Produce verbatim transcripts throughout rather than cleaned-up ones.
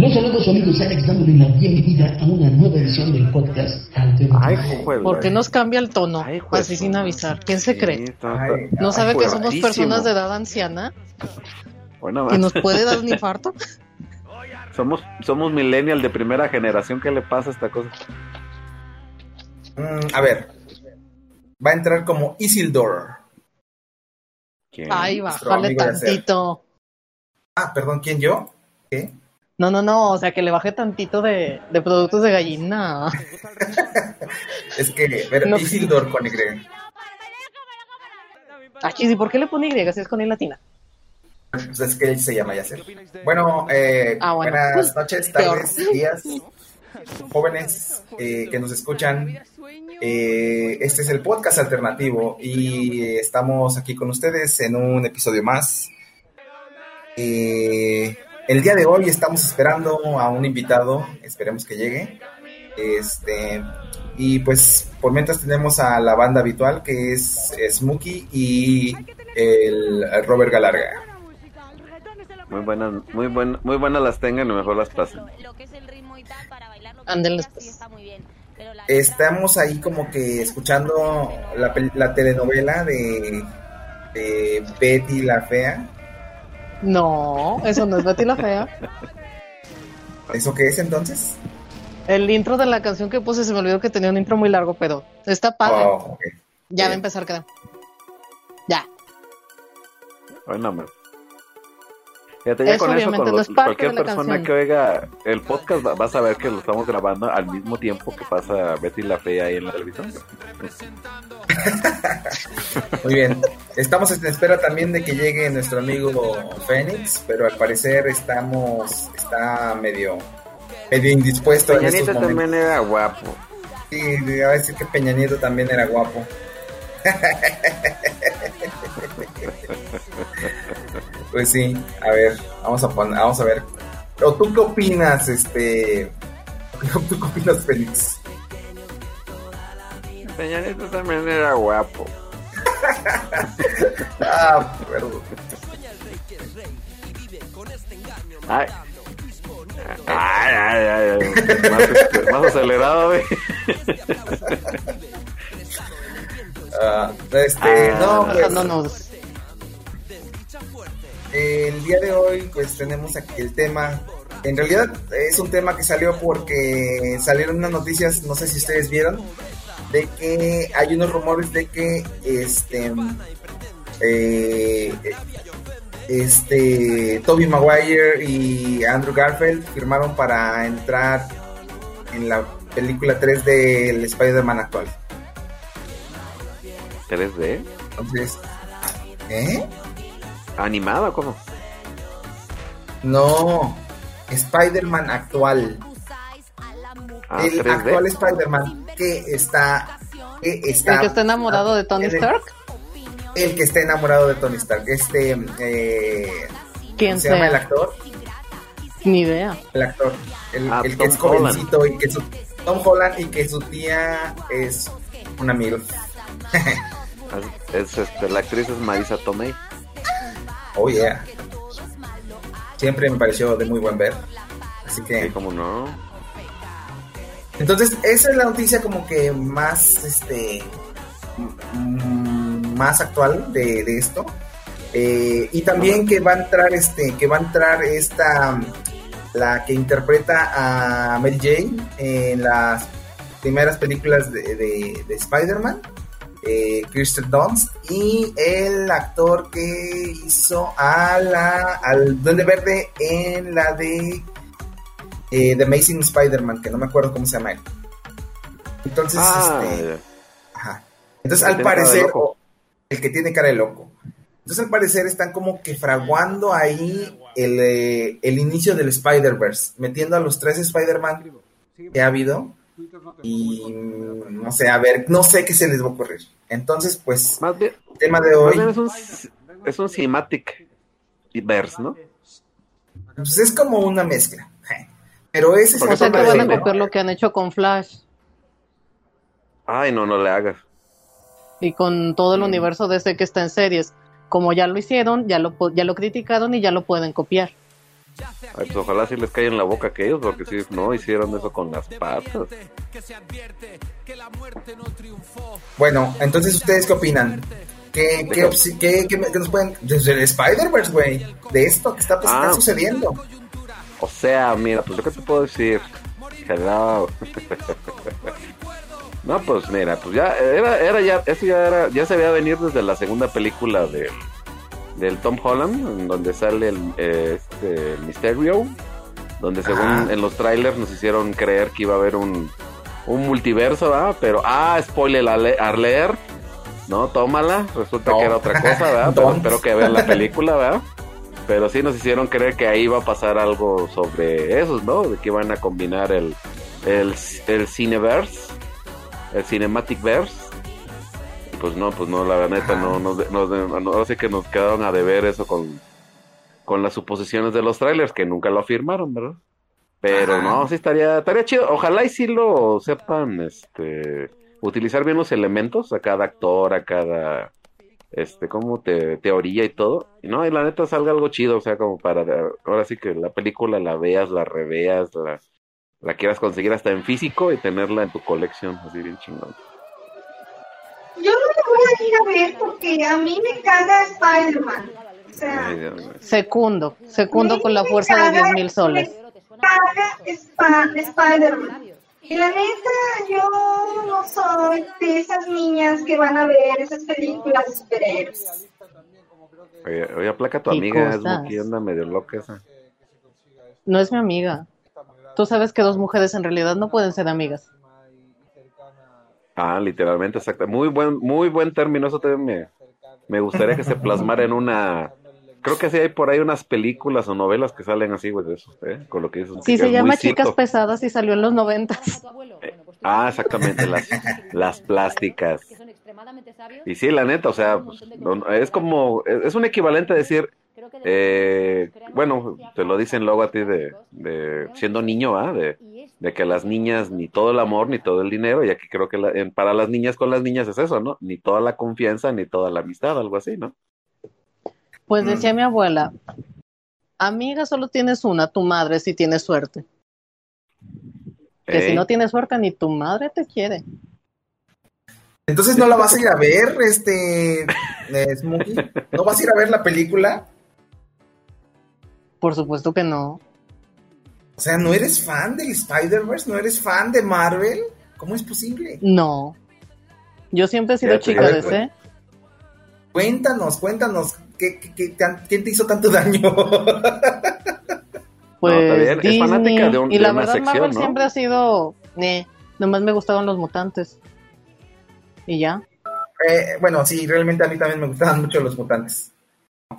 Los saludos amigos Alex, dándole la bienvenida a una nueva edición del podcast Alternativo. ¿Por qué nos cambia el tono? Ay, juez, así sin avisar. ¿Quién se cree? Sí, está, está, está, ¿no sabe que somos personas de edad anciana? Bueno, ¿que nos puede dar un infarto? Somos, somos millennial de primera generación. ¿Qué le pasa a esta cosa? Mm, a ver, va a entrar como Isildur. ¿Quién? Ay, bájale tantito. Ah, perdón, ¿quién, yo? ¿Qué? No, no, no, o sea, que le bajé tantito de, de productos de gallina. Es que, pero no. Isildur con Y. Ah, chis, ¿y por qué le pone Y si es con I latina? Pues es que él se llama Yacer. Bueno, eh, ah, bueno, buenas noches, tardes, días, jóvenes eh, que nos escuchan. Eh, este es el podcast alternativo y estamos aquí con ustedes en un episodio más. Eh, el día de hoy estamos esperando a un invitado, esperemos que llegue. Este, y pues por mientras tenemos a la banda habitual que es Smokey y el Robert Galarga. Muy buenas, muy buenas, muy buenas las tengan y mejor las pasen. Ándenles pues. Estamos ahí como que escuchando la, la telenovela de, de Betty la Fea. No, eso no es Betty la Fea. ¿Eso qué es entonces? El intro de la canción que puse, se me olvidó que tenía un intro muy largo, pero está padre. Oh, okay. Ya va a empezar, creo. Ya. Bueno, me... Fíjate, ya eso con eso, con los, no es cualquier persona que oiga el podcast va, va a saber que lo estamos grabando al mismo tiempo que pasa Betty la Fea ahí en la televisión. Muy bien, estamos en espera también de que llegue nuestro amigo Fénix, pero al parecer estamos, está medio, medio indispuesto. Peña Nieto también era guapo. Sí, iba a decir que Peña Nieto también era guapo. Pues sí, a ver, vamos a poner, vamos a ver. ¿O tú qué opinas, este? ¿Tú qué opinas, Félix? Peña Nieto también era guapo. Ah, perdón. Ay. Ay, ay, ay, ay. Más, más acelerado, güey. Uh, este, ah, no, pues, no, no, no. El día de hoy pues tenemos aquí el tema. En realidad es un tema que salió porque salieron unas noticias, no sé si ustedes vieron, de que hay unos rumores de que este eh, este Tobey Maguire y Andrew Garfield firmaron para entrar en la película tres del Spider-Man actual. ¿tres D? Entonces, ¿eh? ¿Animada o cómo? No, Spider-Man actual. Ah, el tres D. Actual Spider-Man que está, que está... ¿El que está enamorado de Tony el, Stark? El que está enamorado de Tony Stark. Este, eh, ¿quién se sea? llama el actor? Ni idea. El actor, el, ah, el que es jovencito Holland. Y que su, Tom Holland y que su tía es un amigo. Es, este, la actriz es Marisa Tomei. Oh yeah. Siempre me pareció de muy buen ver. Así que sí, como no. Entonces esa es la noticia como que más este m- más actual de, de esto eh, y también que va a entrar este que va a entrar esta la que interpreta a Mary Jane en las primeras películas de, de, de Spider-Man. Eh, Kirsten Dunst y el actor que hizo a la, al Duende Verde en la de eh, The Amazing Spider-Man, que no me acuerdo cómo se llama él. Entonces, ah, este, ajá. Entonces al parecer oh, el que tiene cara de loco. Entonces al parecer están como que fraguando ahí el, eh, el inicio del Spider-Verse, metiendo a los tres Spider-Man que ha habido. Y no sé, a ver, no sé qué se les va a ocurrir. Entonces, pues, más bien, el tema de hoy es un, es un cinematic verse, ¿no? Pues es como una mezcla. Pero ese es, o sea, que van a copiar lo que han hecho con Flash. Ay, no, no le hagas. Y con todo el mm. universo de ese que está en series, como ya lo hicieron, ya lo ya lo criticaron y ya lo pueden copiar. Ay, pues ojalá sí les caiga en la boca a aquellos, porque si no hicieron eso con las patas. Bueno, entonces, ¿ustedes qué opinan? ¿Qué, qué, qué, qué, qué, qué nos pueden...? Desde el Spider-Verse, güey, de esto que está, pues, ah, está sucediendo. O sea, mira, pues, ¿qué te puedo decir? Hello. No, pues, mira, pues ya... Era, era ya... Eso ya era... Ya se veía venir desde la segunda película de... del Tom Holland, en donde sale el, eh, este, el Mysterio, donde según ah. en los trailers nos hicieron creer que iba a haber un, un multiverso, ¿verdad? Pero, ah, spoiler alert, no, tómala, resulta no. que era otra cosa, ¿verdad? Pero espero que vean la película, ¿verdad? Pero sí nos hicieron creer que ahí iba a pasar algo sobre esos, ¿no? De que iban a combinar el, el, el Cineverse, el Cinematic Verse. Pues no, pues no, la neta, no, nos, nos, nos, ahora sí que nos quedaron a deber eso con, con las suposiciones de los trailers, que nunca lo afirmaron, ¿verdad? Pero ajá, no, sí estaría, estaría chido, ojalá y sí lo sepan, este, utilizar bien los elementos, a cada actor, a cada, este, como te, teoría y todo, y no, y la neta salga algo chido, o sea, como para, ahora sí que la película la veas, la reveas, la, la quieras conseguir hasta en físico y tenerla en tu colección, así bien chingón. Yo no lo voy a ir a ver porque a mí me caga Spider-Man. O sea, secundo, secundo con la fuerza caga, de diez mil soles. Me caga Sp- Spider-Man. Y la neta, yo no soy de esas niñas que van a ver esas películas de superhéroes. Oye, oye, aplaca a tu amiga, es una tienda medio loca esa. No es mi amiga. Tú sabes que dos mujeres en realidad no pueden ser amigas. Ah, literalmente, exacto. Muy buen, muy buen término. Eso también me, me gustaría que se plasmara en una... Creo que sí hay por ahí unas películas o novelas que salen así, güey, de eso, ¿eh? Con lo que dices. Sí, se llama Chicas cito. Pesadas y salió en los noventas. Eh, ah, exactamente, las, las plásticas. Y sí, la neta, o sea, pues, no, es como... Es un equivalente a decir... Eh, bueno, te lo dicen luego a ti de, de siendo niño, ¿ah? De, de que las niñas ni todo el amor ni todo el dinero, y aquí creo que la, en, para las niñas con las niñas es eso, ¿no? Ni toda la confianza ni toda la amistad, algo así, ¿no? Pues decía mm. mi abuela, amiga solo tienes una, tu madre, si tienes suerte. Que Ey. si no tienes suerte ni tu madre te quiere. Entonces no la vas a ir a ver, este, eh, Smokey. ¿No vas a ir a ver la película? Por supuesto que no. O sea, ¿no eres fan del Spider-Verse? ¿No eres fan de Marvel? ¿Cómo es posible? No. Yo siempre he sido ya, chica de D C. Cuéntanos, cuéntanos. ¿qué, qué, qué, ¿Quién te hizo tanto daño? Pues no, Disney. Es fanática de un, y la de verdad sección, Marvel ¿no? siempre ha sido... Eh, nomás me gustaban los mutantes. ¿Y ya? Eh, bueno, sí, realmente a mí también me gustaban mucho los mutantes.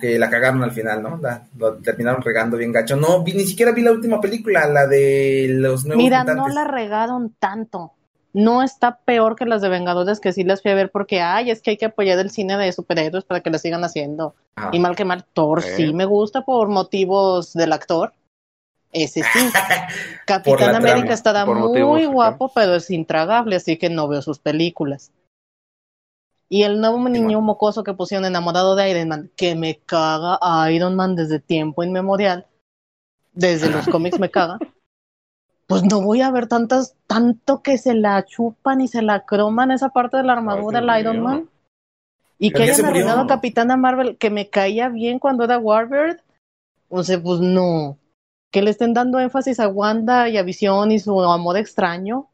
Que la cagaron al final, ¿no? La, lo terminaron regando bien gacho. No, vi, ni siquiera vi la última película, la de los nuevos Mira, mutantes. Mira, no la regaron tanto. No está peor que las de Vengadores, que sí las fui a ver porque, ay, es que hay que apoyar el cine de superhéroes para que la sigan haciendo. Ah, y mal que mal, Thor eh. sí me gusta por motivos del actor. Ese sí. Capitán América estará por muy motivos, guapo, ¿no? Pero es intragable, así que no veo sus películas. Y el nuevo niño mocoso que pusieron enamorado de Iron Man, que me caga a Iron Man desde tiempo inmemorial, desde los cómics me caga, pues no voy a ver tantas, tanto que se la chupan y se la croman esa parte de la armadura del Iron murió. Man. Y que hayan arruinado a Capitana Marvel, que me caía bien cuando era Warbird. O sea, pues no. Que le estén dando énfasis a Wanda y a Visión y su amor extraño.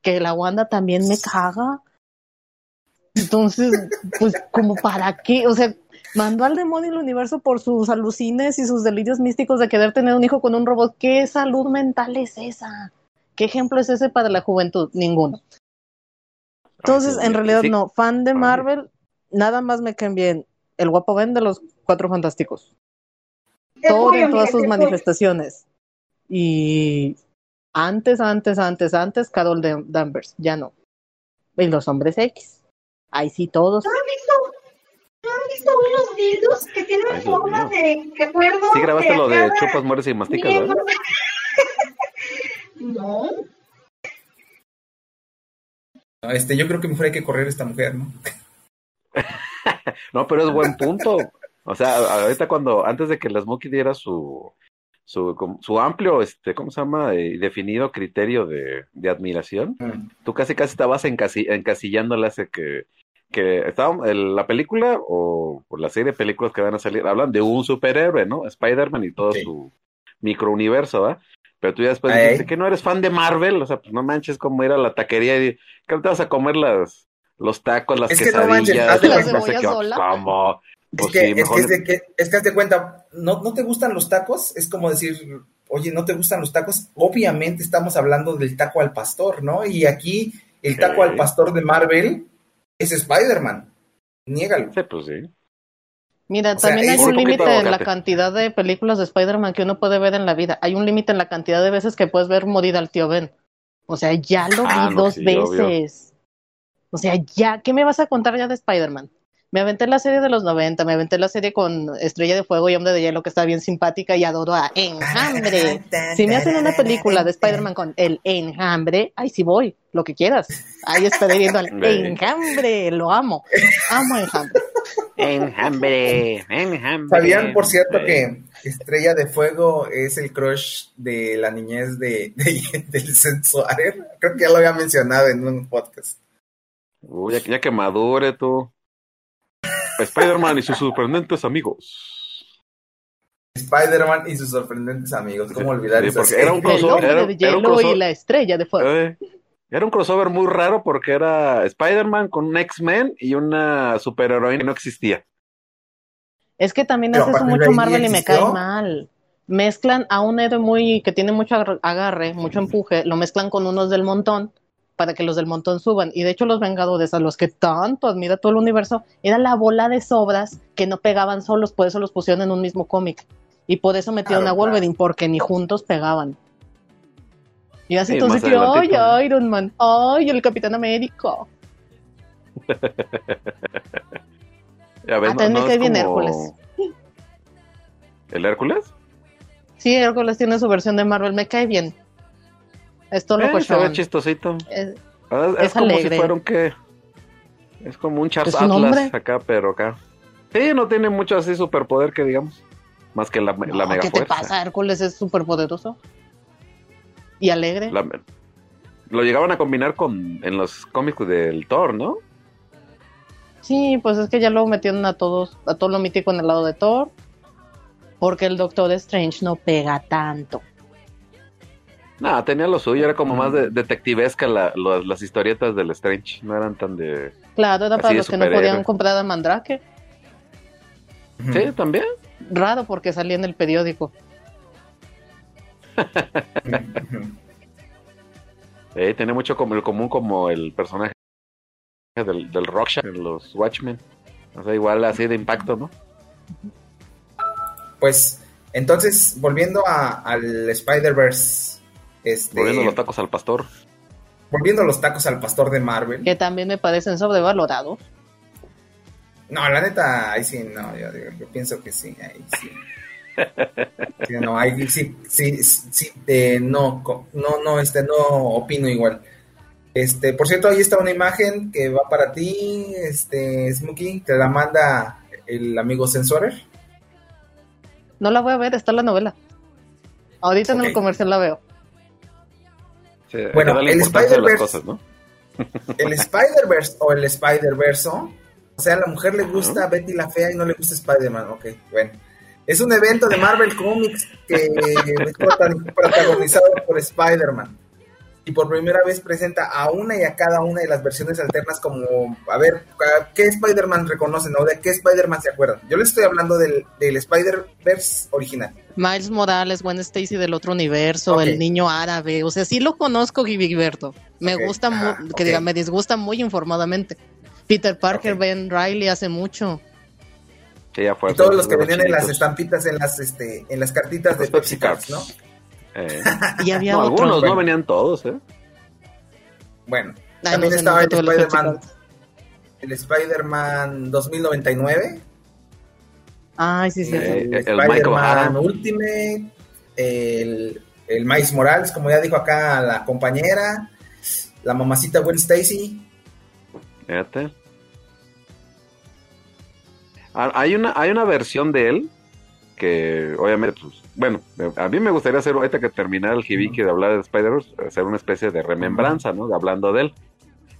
Que la Wanda también me caga. Entonces, pues, ¿como para qué? O sea, mandó al demonio el universo por sus alucines y sus delirios místicos de querer tener un hijo con un robot. ¿Qué salud mental es esa? ¿Qué ejemplo es ese para la juventud? Ninguno. Entonces, en realidad, no. Fan de Marvel, nada más me caen bien. El guapo Ben de los Cuatro Fantásticos. Todo en todas sus manifestaciones. Y antes, antes, antes, antes, Carol Danvers. Ya no. Y los hombres X. Ahí sí todos. ¿No han visto, ¿no han visto unos dildos que tienen Ay, forma de recuerdo? Sí grabaste de lo de chupas, mueres y masticas, ¿verdad? No. No. Este, yo creo que mejor hay que correr esta mujer, ¿no? No, pero es buen punto. O sea, ahorita cuando, antes de que la Smokey diera su su, su amplio, este, ¿cómo se llama? Eh, definido criterio de, de admiración. Mm. Tú casi casi estabas encasi, encasillándola hace que, que estaba, el, la película o, o la serie de películas que van a salir, hablan de un superhéroe, ¿no? Spider-Man y todo okay. su microuniverso, ¿verdad? Pero tú ya después ¿ay? Dices que no eres fan de Marvel, o sea, pues no manches, como ir a la taquería y ¿qué te vas a comer las, los tacos, las es quesadillas? Que no manches, las, las no sé qué, ¿cómo? Pues es que, sí, es, mejor... que es, de que, es que haz de cuenta, ¿no, ¿no te gustan los tacos? Es como decir, oye, ¿no te gustan los tacos? Obviamente estamos hablando del taco al pastor, ¿no? Y aquí el taco sí. al pastor de Marvel es Spider-Man. Niégalo. Sí, pues sí. Mira, o también sea, hay un límite en la cantidad de películas de Spider-Man que uno puede ver en la vida. Hay un límite en la cantidad de veces que puedes ver morir al tío Ben. O sea, ya lo vi ah, no, dos sí, veces. Obvio. O sea, ya, ¿qué me vas a contar ya de Spider-Man? Me aventé la serie de los noventa, me aventé la serie con Estrella de Fuego y Hombre de Hielo, que está bien simpática, y adoro a Enjambre. Si me hacen una película de Spider-Man con el Enjambre, ahí sí voy, lo que quieras. Ahí estaré viendo al Enjambre, lo amo. Amo a Enjambre. Enjambre, Enjambre. Sabían, por cierto, que Estrella de Fuego es el crush de la niñez de, de, del Sensuarer. Creo que ya lo había mencionado en un podcast. Uy, ya que madure tú. Spider-Man y sus sorprendentes amigos. Spider-Man y sus sorprendentes amigos. ¿Cómo olvidar sí, eso? Porque era un crossover. Era, era un crossover y la estrella de fuego. Eh, era un crossover muy raro porque era Spider-Man con un X-Men y una superheroína que no existía. Es que también hace eso mucho Marvel y me cae mal. Mezclan a un héroe muy que tiene mucho agarre, mucho empuje, lo mezclan con unos del montón, para que los del montón suban, y de hecho los Vengadores, a los que tanto admira todo el universo, era la bola de sobras que no pegaban solos, por eso los pusieron en un mismo cómic, y por eso metieron claro, a Wolverine, claro. porque ni juntos pegaban. Y así sí, entonces que, ¡ay, ay, Iron Man! ¡Ay, el Capitán América! Ya ves, no, no que viene como... Hércules. ¿El Hércules? Sí, Hércules tiene su versión de Marvel, me cae bien. Esto lo eh, se ve chistosito. Es, es, es como alegre. Si fuera un que. Es como un Charles Atlas nombre? Acá, pero acá. Sí, no tiene mucho así superpoder que digamos. Más que la, no, la mega ¿qué fuerza. ¿Qué te pasa? Hércules es superpoderoso. Y alegre. La, lo llegaban a combinar con en los cómics del Thor, ¿no? Sí, pues es que ya lo metieron a todos, a todo lo mítico en el lado de Thor. Porque el Doctor Strange no pega tanto. No, tenía lo suyo, era como más de, detectivesca la, los, las historietas del Strange, no eran tan de... Claro, era para los que no podían comprar a Mandrake. Sí, también. Raro, porque salía en el periódico. eh, tenía mucho como el común como el personaje del, del Rorschach en los Watchmen. O sea, igual así de impacto, ¿no? Pues, entonces, volviendo a, al Spider-Verse... Este, volviendo los tacos al pastor. Volviendo los tacos al pastor de Marvel. Que también me parecen sobrevalorados. No, la neta, ahí sí, no, yo, yo, yo pienso que sí, ahí sí. sí no, ahí sí, sí, sí, eh, no, no, no, este, no opino igual. Este, por cierto, ahí está una imagen que va para ti, este, Smokey, te la manda el amigo Censorer. No la voy a ver, está en la novela. Ahorita okay. en el comercial la veo. Sí, bueno, el Spider-Verse, ¿no? El Spider-Verse o el Spider-Verso, o sea, a la mujer le gusta uh-huh. Betty la Fea y no le gusta Spider-Man, ok, bueno. Es un evento de Marvel Comics que es protagonizado por Spider-Man y por primera vez presenta a una y a cada una de las versiones alternas como, a ver, ¿qué Spider-Man reconocen o de qué Spider-Man se acuerdan? Yo les estoy hablando del, del Spider-Verse original. Miles Morales, Gwen Stacy del otro universo, okay. el niño árabe, o sea, sí lo conozco, Gilberto. Me okay. gusta, ah, mu- okay. que diga, me disgusta muy informadamente. Peter Parker, okay. Ben Reilly hace mucho. Sí, ya fue. Y todos los que venían en las estampitas, en las, este, en las cartitas los de Pepsi Cards, ¿no? Eh. Y había no, algunos, bueno. no venían todos, ¿eh? Bueno, ay, también no, estaba el Spider-Man, el Spider-Man dos mil noventa y nueve. Ay, sí, sí. Eh, el Spider-Man Ultimate, el, el Miles Morales, como ya dijo acá la compañera, la mamacita Gwen Stacy. Fíjate. Hay una, hay una versión de él que obviamente, pues, bueno, a mí me gustaría hacer, ahorita que terminar el Hibiki de hablar de Spider-Verse, hacer una especie de remembranza, ¿no? De hablando de él.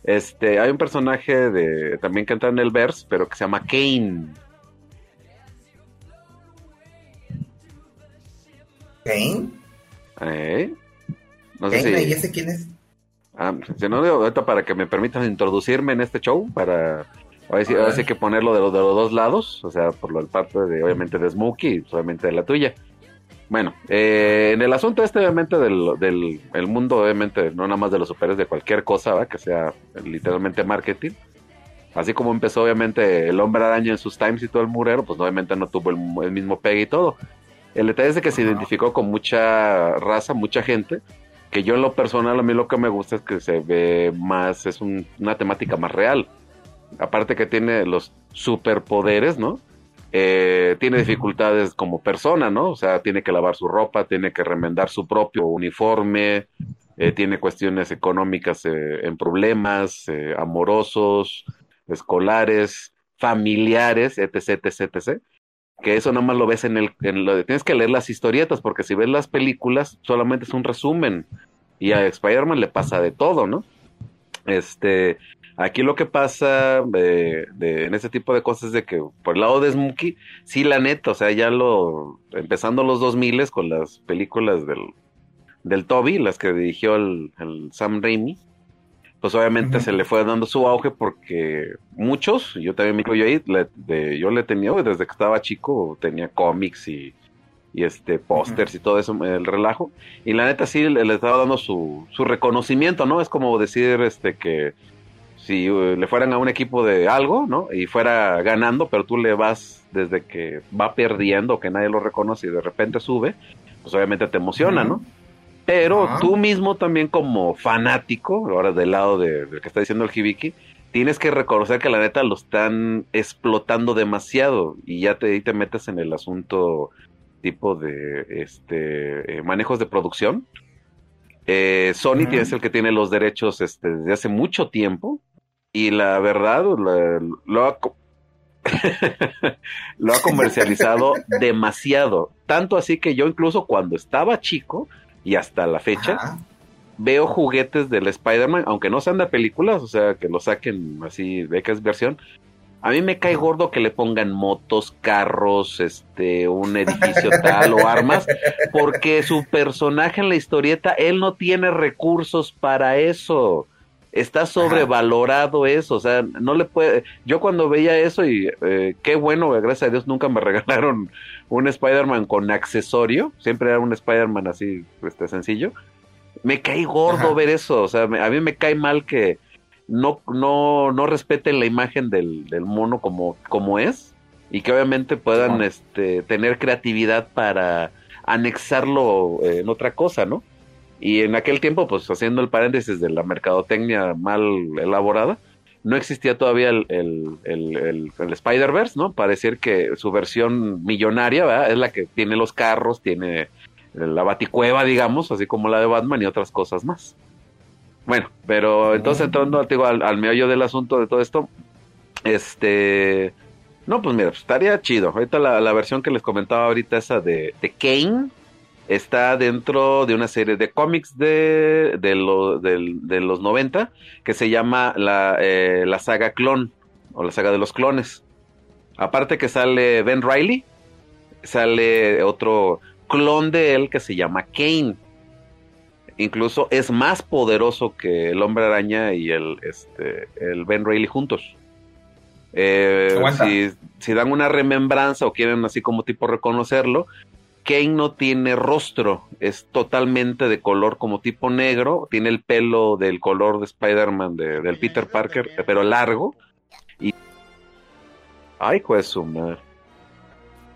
Este, hay un personaje de también que entra en el verse, pero que se llama Kaine. ¿Kaine? ¿Eh? No sé Kaine, si... ya sé quién es. Ah, si no, ahorita para que me permitan introducirme en este show, para... Ahora sí, ahora sí hay que ponerlo de los, de los dos lados, o sea, por la parte de, obviamente, de Smokey, obviamente de la tuya. Bueno, eh, en el asunto este, obviamente, del, del el mundo, obviamente, no nada más de los superhéroes, de cualquier cosa, ¿va? Que sea literalmente marketing. Así como empezó, obviamente, el Hombre Araña en sus times y todo el murero, pues obviamente no tuvo el, el mismo pegue y todo. El detalle es de que se identificó con mucha raza, mucha gente, que yo en lo personal, a mí lo que me gusta es que se ve más, es un, una temática más real. Aparte que tiene los superpoderes, ¿no? Eh, tiene dificultades como persona, ¿no? O sea, tiene que lavar su ropa, tiene que remendar su propio uniforme, eh, tiene cuestiones económicas eh, en problemas, eh, amorosos, escolares, familiares, etc, etc, etc. Que eso nada más lo ves en el... En lo de, tienes que leer las historietas, porque si ves las películas, solamente es un resumen. Y a Spider-Man le pasa de todo, ¿no? Este... Aquí lo que pasa de, de, en este tipo de cosas es de que por el lado de Smokey, sí, la neta, o sea, ya lo empezando los dos mil con las películas del, del Tobey, las que dirigió el, el Sam Raimi, pues obviamente uh-huh. se le fue dando su auge porque muchos, yo también me incluyo ahí, le, de, yo le tenía, desde que estaba chico, tenía cómics y, y este pósters uh-huh. y todo eso, el relajo, y la neta sí le, le estaba dando su, su reconocimiento, ¿no? Es como decir este que si le fueran a un equipo de algo, ¿no? Y fuera ganando, pero tú le vas desde que va perdiendo, que nadie lo reconoce y de repente sube, pues obviamente te emociona, ¿no? Pero uh-huh. tú mismo también como fanático, ahora del lado de, de lo que está diciendo el Hibiki, tienes que reconocer que la neta lo están explotando demasiado y ya te, y te metes en el asunto tipo de este eh, manejos de producción. Eh, Sony uh-huh. es el que tiene los derechos este, desde hace mucho tiempo y la verdad la, lo, ha co- lo ha comercializado demasiado, tanto así que yo incluso cuando estaba chico y hasta la fecha uh-huh. veo juguetes del Spider-Man, aunque no sean de películas, o sea que lo saquen así de que es versión. A mí me cae gordo que le pongan motos, carros, este, un edificio tal o armas, porque su personaje en la historieta, él no tiene recursos para eso. Está sobrevalorado eso, o sea, no le puede... Yo cuando veía eso y eh, qué bueno, gracias a Dios nunca me regalaron un Spider-Man con accesorio, siempre era un Spider-Man así, este, sencillo. Me cae gordo Ajá. ver eso, o sea, me, a mí me cae mal que... No, no, no respeten la imagen del, del mono como, como es y que obviamente puedan no. este, tener creatividad para anexarlo eh, en otra cosa, ¿no? Y en aquel tiempo, pues haciendo el paréntesis de la mercadotecnia mal elaborada, no existía todavía el, el, el, el, el Spider-Verse, ¿no? Parece que su versión millonaria, ¿verdad? Es la que tiene los carros, tiene la baticueva, digamos, así como la de Batman y otras cosas más. Bueno, pero entonces entrando al, al meollo del asunto de todo esto, este, no, pues mira, pues estaría chido. Ahorita la, la versión que les comentaba ahorita, esa de, de Kaine, está dentro de una serie de cómics de, de, lo, de, de los noventa, que se llama la, eh, la saga clon, o la saga de los clones. Aparte que sale Ben Reilly, sale otro clon de él que se llama Kaine. Incluso es más poderoso que el Hombre Araña y el, este, el Ben Reilly juntos. Eh, si, si dan una remembranza o quieren así como tipo reconocerlo, Kaine no tiene rostro, es totalmente de color como tipo negro, tiene el pelo del color de Spider-Man, de, del Peter Parker, pero largo. Y... Ay, pues, madre.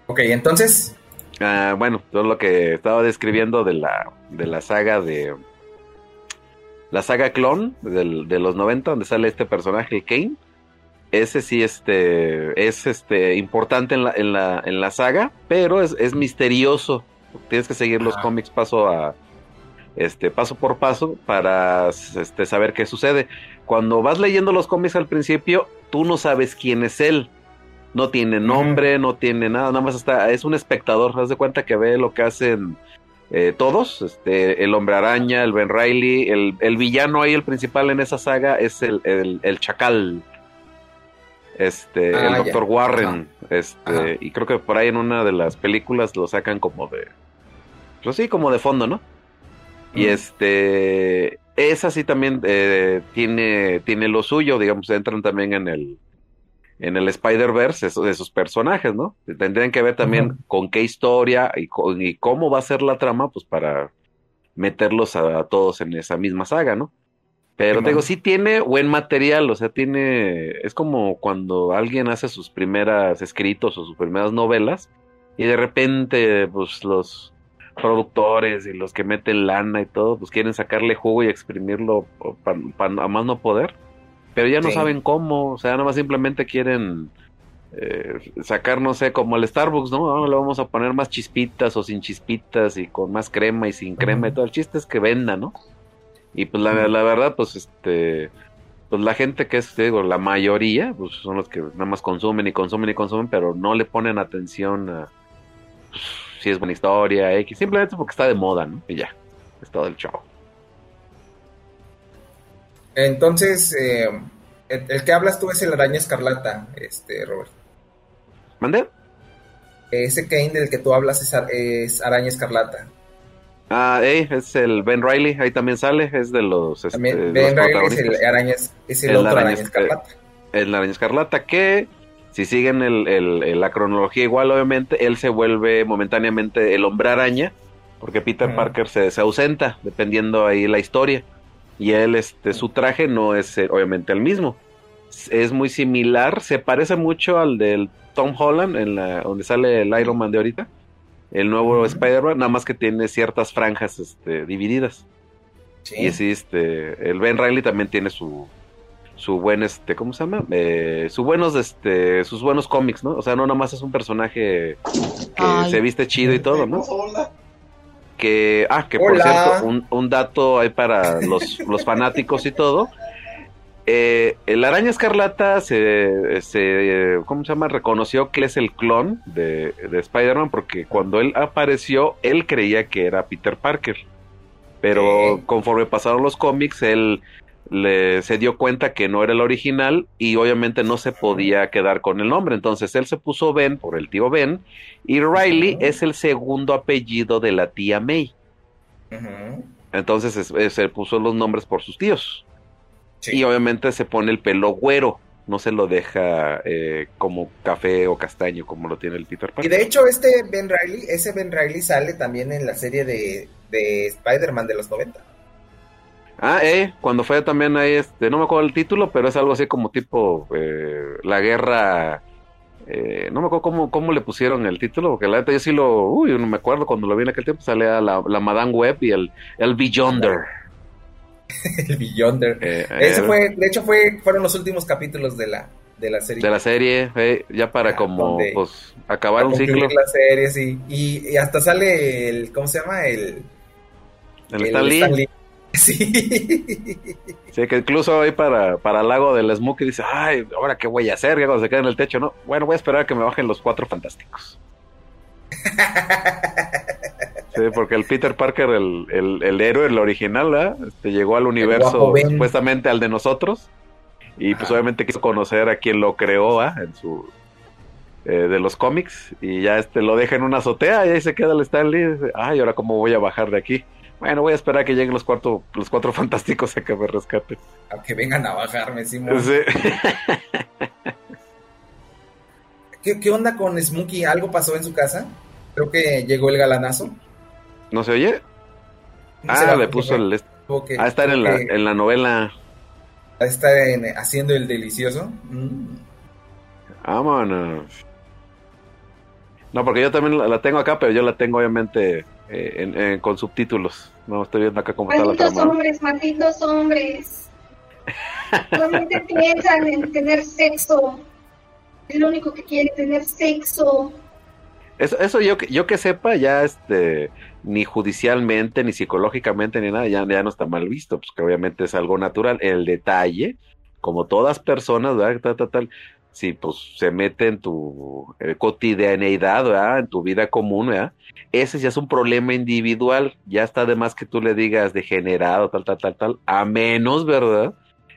Ok, entonces... Ah, bueno, todo lo que estaba describiendo de la de la saga de la saga clon del, de los noventa, donde sale este personaje, el Kaine, ese sí este es este importante en la en la en la saga, pero es, es misterioso. Tienes que seguir los ah. cómics paso a este paso por paso para este saber qué sucede. Cuando vas leyendo los cómics al principio, tú no sabes quién es él. no tiene nombre, no tiene nada, nada más está, es un espectador, haz de cuenta que ve lo que hacen eh, todos, este, el Hombre Araña, el Ben Reilly, el, el villano ahí, el principal en esa saga es el, el, el Chacal, este, ah, el ya. Doctor Warren, ajá, este, ajá, y creo que por ahí en una de las películas lo sacan como de, pues sí, como de fondo, ¿no? Mm. Y este, esa sí también eh, tiene, tiene lo suyo, digamos, entran también en el en el Spider-Verse, eso, de sus personajes, ¿no? Tendrían que ver también uh-huh. con qué historia y, con, y cómo va a ser la trama, pues para meterlos a, a todos en esa misma saga, ¿no? Pero te digo, sí tiene buen material, o sea, tiene... Es como cuando alguien hace sus primeras escritos o sus primeras novelas y de repente, pues, los productores y los que meten lana y todo, pues quieren sacarle jugo y exprimirlo pa, pa, a más no poder. Pero ya no sí. saben cómo, o sea, nada más simplemente quieren eh, sacar, no sé, como el Starbucks, ¿no? Oh, le vamos a poner más chispitas o sin chispitas y con más crema y sin crema y todo. El chiste es que venda, ¿no? Y pues la, la verdad, pues este, pues la gente que es, digo, la mayoría, pues son los que nada más consumen y consumen y consumen, pero no le ponen atención a pues, si es buena historia, X, simplemente porque está de moda, ¿no? Y ya, es todo el show. Entonces, eh, el, el que hablas tú es el Araña Escarlata, este, Robert. ¿Mandé? Ese Kaine del que tú hablas es, es Araña Escarlata. Ah, hey, es el Ben Reilly, ahí también sale, es de los... Este, Ben los Reilly es el, araña, es el, el otro Araña, araña Escarlata. El Araña Escarlata que, si siguen el, el, la cronología igual, obviamente, él se vuelve momentáneamente el Hombre Araña, porque Peter mm. Parker se, se ausenta, dependiendo ahí la historia. Y él, este, su traje no es eh, obviamente el mismo. Es muy similar, se parece mucho al del Tom Holland, en la, donde sale el Iron Man de ahorita, el nuevo uh-huh. Spider-Man, nada más que tiene ciertas franjas este, divididas. Sí. Y sí, este, el Ben Reilly también tiene su su buen, este, ¿cómo se llama? Eh, sus buenos, este, sus buenos cómics, ¿no? O sea, no nada más es un personaje que Ay, se viste chido y todo, ¿no? Hola. Que, ah, que Hola. Por cierto, un, un dato hay para los, los fanáticos y todo. Eh, el Araña Escarlata se, se, ¿cómo se llama? Reconoció que es el clon de, de Spider-Man, porque cuando él apareció, él creía que era Peter Parker. Pero ¿Qué? Conforme pasaron los cómics, él le, se dio cuenta que no era el original y obviamente no se podía quedar con el nombre. Entonces él se puso Ben por el tío Ben y Reilly uh-huh. es el segundo apellido de la tía May. Uh-huh. Entonces es, es, se puso los nombres por sus tíos. Sí. Y obviamente se pone el pelo güero, no se lo deja eh, como café o castaño como lo tiene el Peter Parker. Y de hecho este Ben Reilly, ese Ben Reilly sale también en la serie de, de Spider-Man de los noventa. Ah, eh, cuando fue también ahí, este, no me acuerdo el título, pero es algo así como tipo eh, la guerra, eh, no me acuerdo cómo, cómo le pusieron el título, porque la neta yo sí lo, uy, no me acuerdo cuando lo vi en aquel tiempo, salía la, la Madame Web y el, el Beyonder. El Beyonder. Eh, Ese eh, fue, de hecho fue, fueron los últimos capítulos de la, de la serie. De la serie, eh, ya para ah, como, pues, acabar un ciclo. La serie, sí, y, y hasta sale el, ¿cómo se llama? El, el, el Stan Lee. Stan Lee. Sí. Sí, que incluso ahí para, para el lago del Smokey dice, ay, ahora qué voy a hacer, ya cuando se queda en el techo, ¿no? Bueno, voy a esperar a que me bajen los cuatro fantásticos. Sí, porque el Peter Parker, el, el, el héroe, el original, ¿verdad? Este, llegó al universo, supuestamente al de nosotros, y pues Ajá. obviamente quiso conocer a quien lo creó, ¿verdad? En su... Eh, de los cómics, y ya este lo deja en una azotea, y ahí se queda el Stan Lee, y dice, ay, ahora cómo voy a bajar de aquí. Bueno, voy a esperar a que lleguen los cuatro, los cuatro fantásticos a que me rescaten. A que vengan a bajarme, Simón. Sí. ¿Qué, ¿Qué onda con Smokey? ¿Algo pasó en su casa? Creo que llegó el galanazo. ¿No se oye? No ah, se le puso el... Est... Okay. Ah, está en la, en la novela. Está en, haciendo el delicioso. Mm. Vámonos. No, porque yo también la, la tengo acá, pero yo la tengo obviamente... Eh, en, en, con subtítulos. No estoy viendo acá cómo malditos está la trama. Hombres, malditos hombres. Solamente piensan en tener sexo. Es lo único que quiere, tener sexo. Eso, eso yo, yo que sepa, ya este, ni judicialmente, ni psicológicamente, ni nada, ya, ya no está mal visto, pues que obviamente es algo natural. El detalle, como todas personas, ¿verdad? Tal, tal, tal. si pues se mete en tu eh, cotidianeidad, ¿verdad? En tu vida común, ¿verdad? Ese ya es un problema individual, ya está de más que tú le digas degenerado, tal, tal, tal, tal, a menos, ¿verdad?,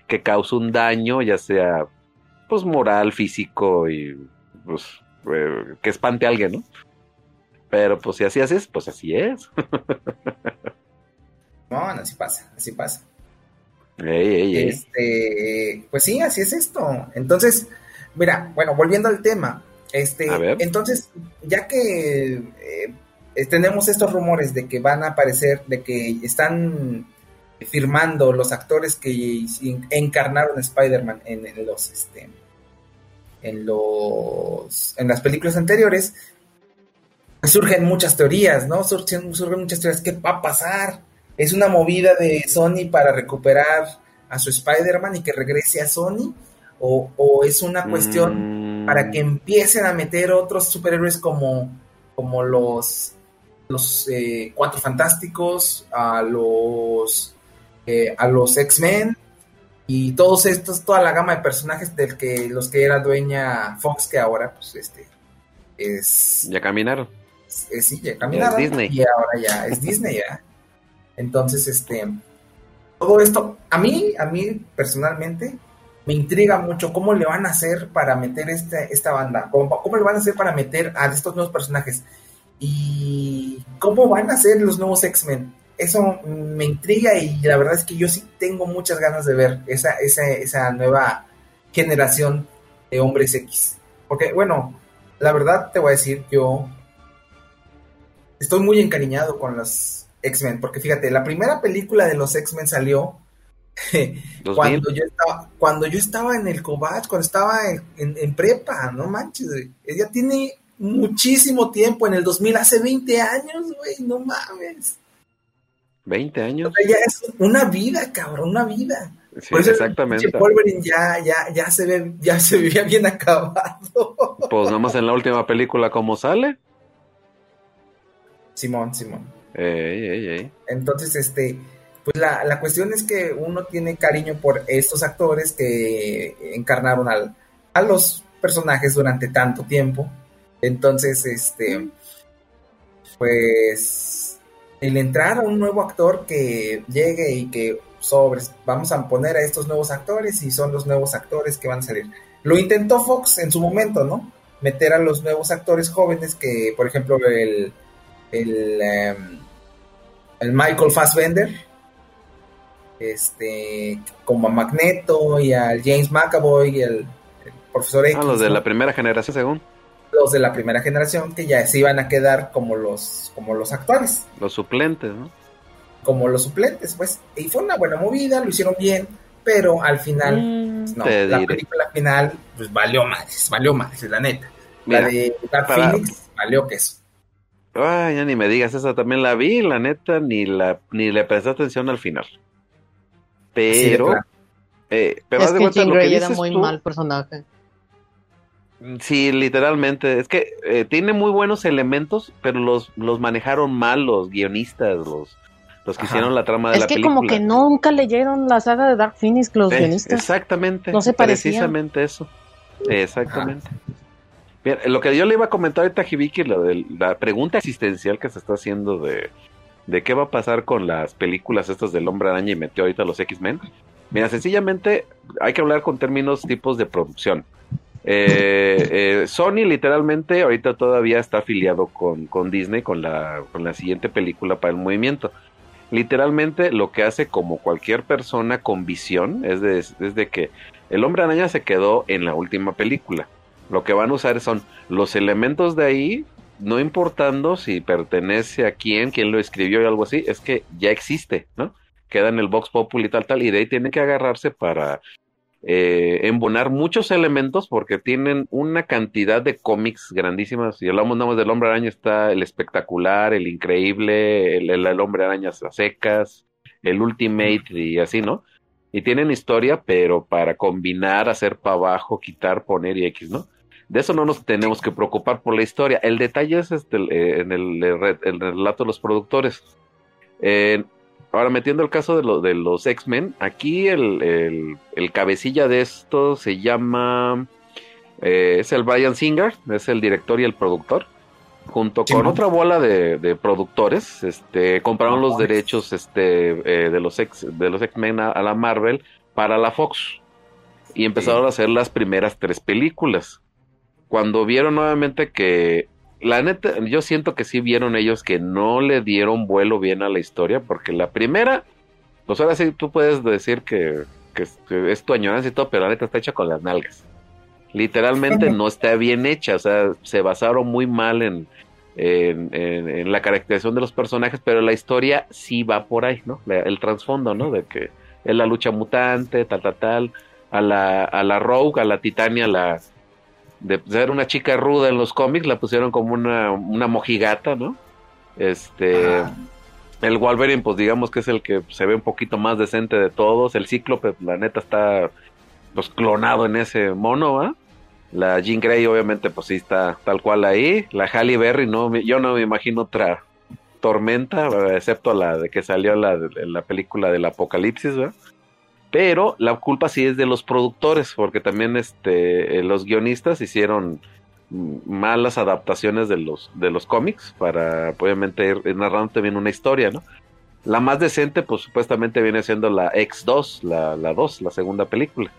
que cause un daño, ya sea, pues, moral, físico y, pues, eh, que espante a alguien, ¿no? Pero, pues, si así haces, pues, así es. No, no, así pasa, así pasa. Ey, ey, ey. Este, pues sí, así es esto. Entonces, mira, bueno, volviendo al tema, este, entonces, ya que eh, tenemos estos rumores de que van a aparecer, de que están firmando los actores que encarnaron a Spider-Man en, en los, este, en los, en las películas anteriores, surgen muchas teorías, ¿no? Surgen, surgen muchas teorías. ¿Qué va a pasar? ¿Es una movida de Sony para recuperar a su Spider-Man y que regrese a Sony? ¿O, o es una cuestión mm. para que empiecen a meter otros superhéroes como, como los, los eh, Cuatro Fantásticos, a los, eh, a los X-Men y todos estos, toda la gama de personajes del que los que era dueña Fox, que ahora pues este es... Ya caminaron. Eh, sí, ya caminaron. Es Disney. Y ahora ya es Disney, ya. Entonces, este, todo esto, a mí, a mí personalmente, me intriga mucho cómo le van a hacer para meter esta, esta banda, cómo, cómo le van a hacer para meter a estos nuevos personajes y cómo van a ser los nuevos X-Men. Eso me intriga y la verdad es que yo sí tengo muchas ganas de ver esa, esa, esa nueva generación de hombres X. Porque, bueno, la verdad te voy a decir, yo estoy muy encariñado con las X-Men, porque fíjate, la primera película de los X-Men salió cuando yo estaba, cuando yo estaba en el Cobach, cuando estaba en, en, en prepa, no manches, güey. Ella tiene muchísimo tiempo, en el dos mil, hace veinte años, güey, no mames. veinte años. O sea, ya es una vida, cabrón, una vida. Sí, por eso exactamente. El Wolverine ya, ya, ya se ve, ya se veía bien acabado. Pues nomás en la última película, ¿cómo sale? Simón, Simón. Ey, ey, ey. Entonces, este, pues la, la cuestión es que uno tiene cariño por estos actores que encarnaron al, a los personajes durante tanto tiempo. Entonces, este, pues el entrar a un nuevo actor que llegue y que sobres, vamos a poner a estos nuevos actores y son los nuevos actores que van a salir. Lo intentó Fox en su momento, ¿no? Meter a los nuevos actores jóvenes que, por ejemplo, el el um, el Michael Fassbender, este, como a Magneto y al James McAvoy y el, el Profesor X. Ah, los de, ¿no?, la primera generación, según. Los de la primera generación que ya se iban a quedar como los, como los actores. Los suplentes, ¿no? Como los suplentes, pues. Y fue una buena movida, lo hicieron bien, pero al final, mm, pues no, la diré. película final, pues valió madres, valió madres, la neta. Mira, la de Dark para... Phoenix valió queso. Ay, ya ni me digas, esa también la vi, la neta, ni la ni le presté atención al final. Pero, sí, claro. eh, pero es que Jean Grey era muy tú, mal personaje. Sí, literalmente, es que eh, tiene muy buenos elementos, pero los, los manejaron mal los guionistas, los, los que Ajá. hicieron la trama de es la película. Es que como que nunca leyeron la saga de Dark Phoenix los eh, guionistas. Exactamente. No se parecían. Precisamente eso. Exactamente. Ajá. Bien, lo que yo le iba a comentar ahorita a Hibiki, la, de, la pregunta existencial que se está haciendo de, de qué va a pasar con las películas estas del Hombre Araña y metió ahorita los X-Men. Mira, sencillamente hay que hablar con términos, tipos de producción. Eh, eh, Sony literalmente ahorita todavía está afiliado con, con Disney con la, con la siguiente película para el movimiento. Literalmente lo que hace como cualquier persona con visión es de, es de que el Hombre Araña se quedó en la última película. Lo que van a usar son los elementos de ahí, no importando si pertenece a quién, quién lo escribió y algo así, es que ya existe, ¿no? Queda en el Vox Populi y tal, tal, y de ahí tienen que agarrarse para eh, embonar muchos elementos porque tienen una cantidad de cómics grandísimas. Si hablamos nada más del Hombre Araña, está el espectacular, el increíble, el, el, el Hombre Araña a secas, el Ultimate y así, ¿no? Y tienen historia, pero para combinar, hacer para abajo, quitar, poner y X, ¿no? De eso no nos tenemos que preocupar por la historia. El detalle es este, eh, en el, el relato de los productores. Eh, ahora, metiendo el caso de, lo, de los X-Men, aquí el, el, el cabecilla de esto se llama Eh, es el Bryan Singer, es el director y el productor. Junto con sí, otra bola de, de productores, este, compraron los derechos este, eh, de los ex, de los X-Men a, a la Marvel para la Fox. Y empezaron sí. a hacer las primeras tres películas. Cuando vieron nuevamente que... La neta, yo siento que sí vieron ellos que no le dieron vuelo bien a la historia, porque la primera... Pues ahora sí tú puedes decir que, que, que es tu añoranza y todo, pero la neta está hecha con las nalgas. Literalmente no está bien hecha, o sea, se basaron muy mal en, en, en, en la caracterización de los personajes, pero la historia sí va por ahí, ¿no? La, el trasfondo, ¿no? De que es la lucha mutante, tal, tal, tal, a la, a la Rogue, a la Titania, la de ser una chica ruda en los cómics, la pusieron como una, una mojigata, ¿no? Este... Ah. El Wolverine, pues digamos que es el que se ve un poquito más decente de todos. El Cíclope, la neta, está... pues clonado en ese mono, ¿ah? ¿eh? La Jean Grey obviamente pues sí está tal cual ahí, la Halle Berry no, yo no me imagino otra tormenta, excepto la de que salió la, la película del Apocalipsis, ¿verdad? Pero la culpa sí es de los productores, porque también este los guionistas hicieron malas adaptaciones de los de los cómics para obviamente ir narrando también una historia, ¿no? La más decente pues supuestamente viene siendo la X dos, la la dos, la segunda película.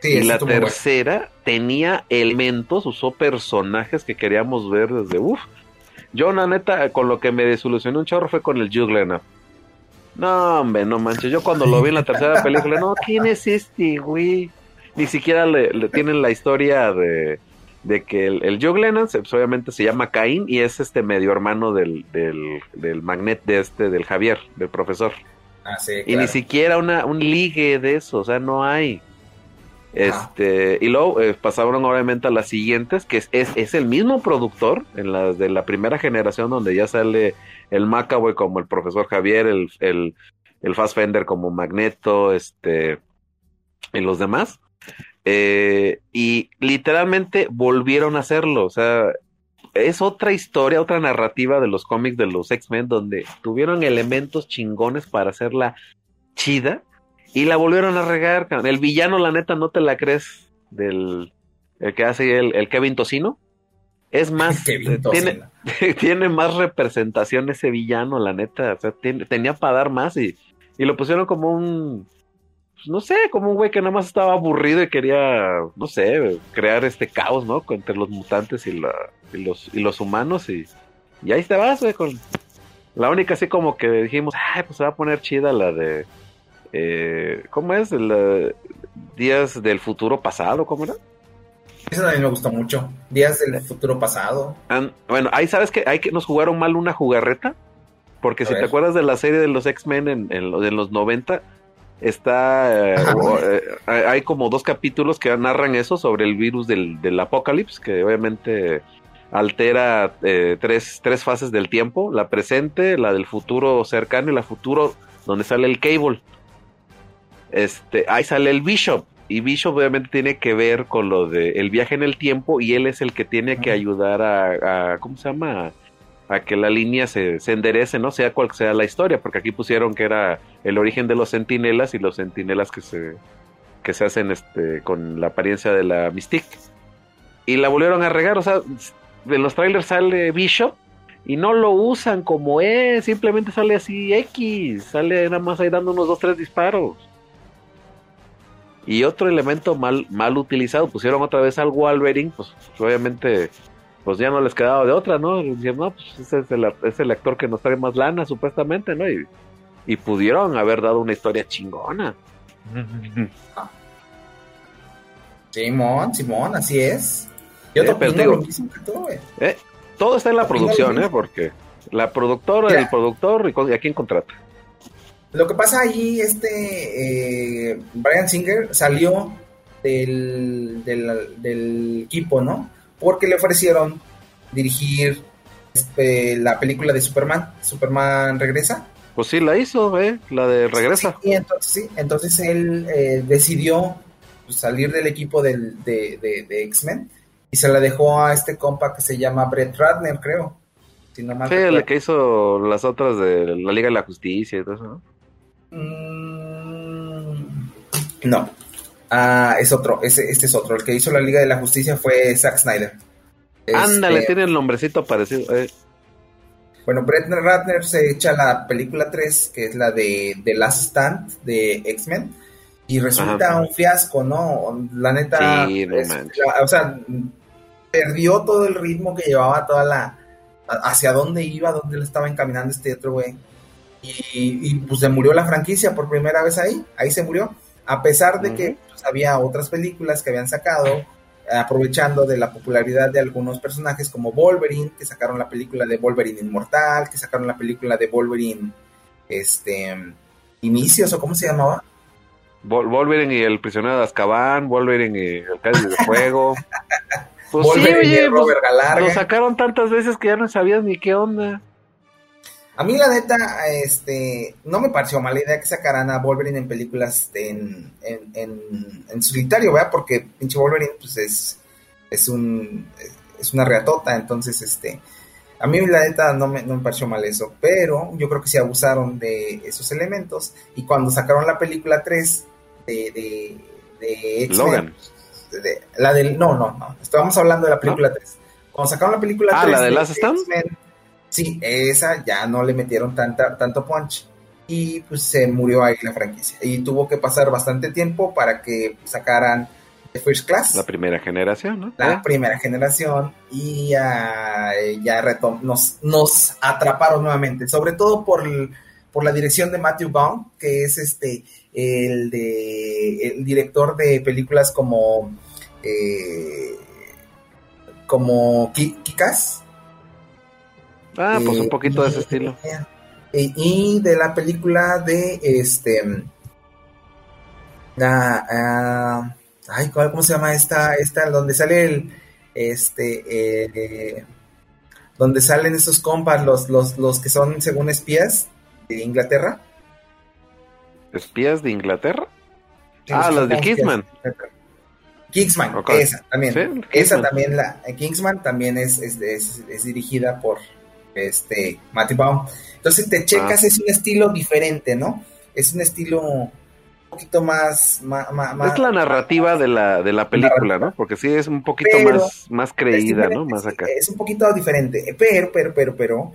Sí, y la tercera bueno. tenía elementos, usó personajes que queríamos ver desde uff. Yo, la neta, con lo que me desilusioné un chorro fue con el Hugh Glenn. No, hombre, no manches. Yo cuando lo vi en la tercera película, no, ¿quién es este, güey? Ni siquiera le, le tienen la historia de, de que el, el Hugh Glenn, pues, obviamente se llama Kaine y es este medio hermano del, del, del Magneto, de este, del Javier, del profesor. Ah, sí, claro. Y ni siquiera una, un ligue de eso, o sea, no hay. Este, y luego eh, pasaron obviamente a las siguientes, que es, es, es el mismo productor en las de la primera generación, donde ya sale el Macaboy como el profesor Javier, el, el, el Fassbender como Magneto, este, y los demás. Eh, y literalmente volvieron a hacerlo. O sea, es otra historia, otra narrativa de los cómics de los X-Men, donde tuvieron elementos chingones para hacerla chida. Y la volvieron a regar. El villano, la neta, no te la crees. Del el que hace el, el Kevin Tocino. Es más, tiene, tiene más representación ese villano, la neta. O sea, tiene, tenía para dar más y, y lo pusieron como un... No sé, como un güey que nada más estaba aburrido y quería, no sé, crear este caos, ¿no? Entre los mutantes y, la, y, los, y los humanos. Y, y ahí te vas, güey. Con... La única así como que dijimos, ay, pues se va a poner chida la de... Eh, ¿Cómo es? La, Días del Futuro Pasado, ¿cómo era? Eso también me gustó mucho. Días del Futuro Pasado. And, bueno, ahí sabes que, hay que nos jugaron mal una jugarreta, porque a si ver. Te acuerdas de la serie de los X-Men en, en, en los noventa, está, eh, o, eh, hay como dos capítulos que narran eso sobre el virus del, del apocalipsis, que obviamente altera eh, tres, tres fases del tiempo, la presente, la del futuro cercano y la futuro donde sale el Cable. Este, ahí sale el Bishop y Bishop obviamente tiene que ver con lo de el viaje en el tiempo y él es el que tiene que ayudar a, a ¿cómo se llama? A que la línea se, se enderece, ¿no? Sea cual sea la historia, porque aquí pusieron que era el origen de los Centinelas y los Centinelas que se que se hacen este con la apariencia de la Mystique y la volvieron a regar, o sea, en los trailers sale Bishop y no lo usan como es, simplemente sale así X, sale nada más ahí dando unos dos, tres disparos. Y otro elemento mal, mal utilizado, pusieron otra vez al Wolverine, pues obviamente pues ya no les quedaba de otra, ¿no? Dicen, no, pues ese es el, es el actor que nos trae más lana, supuestamente, ¿no? Y, y pudieron haber dado una historia chingona. Simón, Simón, así es. Yo eh, te digo, que tú, güey. Eh, todo está en la producción, ¿eh? Porque la productora, mira, el productor, ¿y a quién contrata? Lo que pasa allí, este eh, Bryan Singer salió del, del, del equipo, ¿no? Porque le ofrecieron dirigir este, la película de Superman, Superman Regresa. Pues sí, la hizo, ¿eh? La de Regresa. Sí, y entonces, sí, entonces él eh, decidió pues, salir del equipo del, de, de, de X-Men y se la dejó a este compa que se llama Brett Ratner, creo. Si no mal sí, recuerdo. El que hizo las otras de la Liga de la Justicia y todo eso, ¿no? No, Ah, es otro, ese, este es otro. El que hizo la Liga de la Justicia fue Zack Snyder. Ándale, este, tiene el nombrecito parecido. Eh. Bueno, Brett Ratner se echa la película tres, que es la de The Last Stand de X-Men, y resulta Ajá. un fiasco, ¿no? La neta, sí, no es, la, o sea, perdió todo el ritmo que llevaba, toda la, hacia dónde iba, dónde le estaba encaminando este otro güey. Y, y pues se murió la franquicia por primera vez ahí, ahí se murió, a pesar de uh-huh. que pues, había otras películas que habían sacado, aprovechando de la popularidad de algunos personajes como Wolverine, que sacaron la película de Wolverine Inmortal, que sacaron la película de Wolverine este Inicios, o cómo se llamaba, Vol- Wolverine y el prisionero de Azkaban, Wolverine y el cáliz de fuego. Pues Wolverine sí, oye, y Robert pues, Galarga. Lo sacaron tantas veces que ya no sabías ni qué onda. A mí la neta, este, no me pareció mala idea que sacaran a Wolverine en películas en, en, en, en solitario, ¿verdad? Porque pinche Wolverine, pues es, es un, es una reatota, entonces, este, a mí la neta no me, no me pareció mal eso, pero yo creo que sí abusaron de esos elementos, y cuando sacaron la película tres de, de, de X-Men, Logan. De, de, la del, no, no, no, estábamos hablando de la película ¿No? tres, cuando sacaron la película ah, tres ¿la de, de Last Stand? X-Men, sí, esa ya no le metieron tanta, tanto punch, y pues se murió ahí la franquicia, y tuvo que pasar bastante tiempo para que sacaran The First Class, la primera generación, ¿no? La ¿Eh? primera generación, y ya, ya retom- nos, nos atraparon nuevamente, sobre todo por, el, por la dirección de Matthew Vaughn, que es este el de el director de películas como eh, como Kick-Ass. Ah, pues un poquito eh, de ese estilo. Eh, y de la película de este. La. Uh, ay, ¿cómo se llama esta? Esta, donde sale el. Este. Eh, eh, donde salen esos compas, los, los, los que son, según espías de Inglaterra. ¿Espías de Inglaterra? Sí, ah, los, los de Kingsman. Kingsman, okay. Esa también. Sí, Kingsman. Esa también, la. Kingsman también es, es, es, es dirigida por. Este, Matthew Baum. Entonces te checas, ah. es un estilo diferente, ¿no? Es un estilo un poquito más, más, más es la narrativa más, de la de la película, narrativa. ¿No? Porque sí es un poquito pero, más, más creída, ¿no? Más acá. Es un poquito diferente, pero, pero, pero, pero,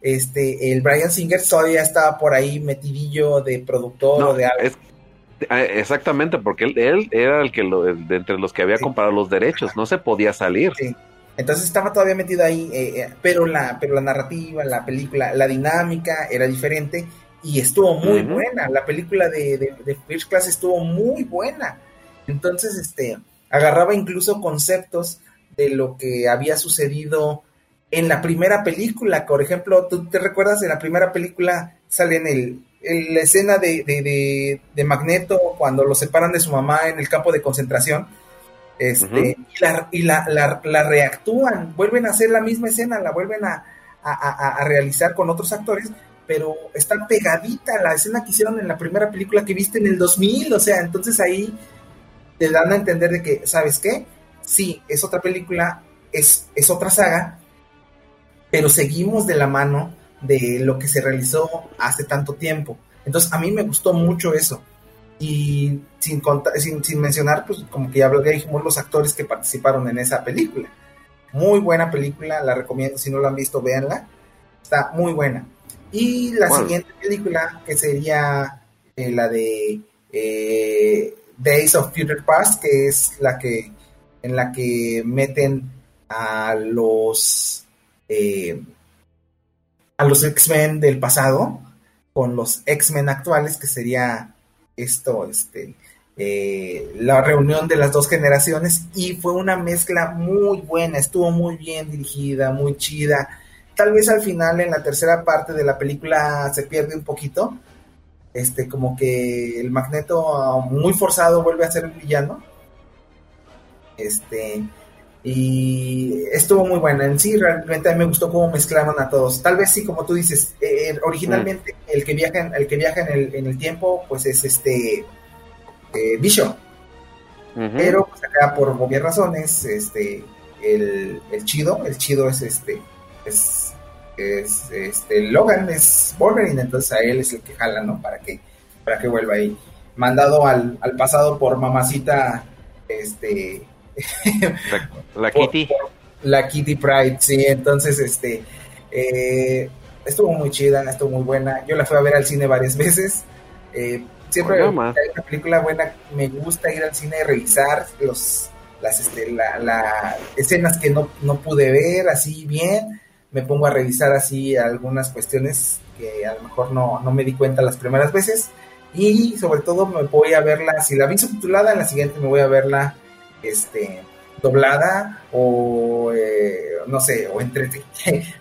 este, el Bryan Singer todavía estaba por ahí metidillo de productor no, o de algo. Es, exactamente, porque él, él era el que lo, de entre los que había sí. comprado los derechos, Ajá. no se podía salir. Sí. Entonces estaba todavía metido ahí, eh, eh, pero la pero la narrativa, la película, la dinámica era diferente y estuvo muy uh-huh. buena. La película de, de, de First Class estuvo muy buena. Entonces, este, agarraba incluso conceptos de lo que había sucedido en la primera película. Por ejemplo, ¿tú te recuerdas? En la primera película sale en el, en la escena de, de, de, de Magneto cuando lo separan de su mamá en el campo de concentración. Este, uh-huh. y, la, y la, la, la reactúan, vuelven a hacer la misma escena, la vuelven a, a, a, a realizar con otros actores, pero está pegadita la escena que hicieron en la primera película que viste en el dos mil, o sea, entonces ahí te dan a entender de que, ¿sabes qué? Sí, es otra película, es, es otra saga, pero seguimos de la mano de lo que se realizó hace tanto tiempo. Entonces a mí me gustó mucho eso. Y sin, contar, sin sin mencionar, pues como que ya dijimos los actores que participaron en esa película. Muy buena película, la recomiendo, si no la han visto, véanla. Está muy buena. Y la bueno. siguiente película, que sería eh, la de eh, Days of Future Past, que es la que en la que meten a los eh, a los X-Men del pasado con los X-Men actuales, que sería esto, este, eh, la reunión de las dos generaciones, y fue una mezcla muy buena, estuvo muy bien dirigida, muy chida. Tal vez al final, en la tercera parte de la película, se pierde un poquito, este, como que el Magneto muy forzado vuelve a ser un villano, este, y estuvo muy buena. En sí, realmente a mí me gustó cómo mezclaron a todos. Tal vez sí, como tú dices, eh, originalmente mm. el que viaja en el, que viaja en el, en el tiempo, pues es este eh, Bishop. Uh-huh. Pero pues acá por obvias razones, este el, el chido, el chido es este es, es este Logan, es Wolverine, entonces a él es el que jala, ¿no? Para que para que vuelva ahí. mandado al, al pasado por mamacita, este... La, la por, Kitty. Por, la Kitty Pryde, sí. Entonces, este... Eh, estuvo muy chida, estuvo muy buena. Yo la fui a ver al cine varias veces. Eh, siempre hay una película buena. Me gusta ir al cine y revisar los, las este, la, la escenas que no, no pude ver así bien. Me pongo a revisar así algunas cuestiones que a lo mejor no, no me di cuenta las primeras veces. Y sobre todo me voy a verla, si la vi subtitulada, en la siguiente me voy a verla este, doblada o eh, no sé, o entre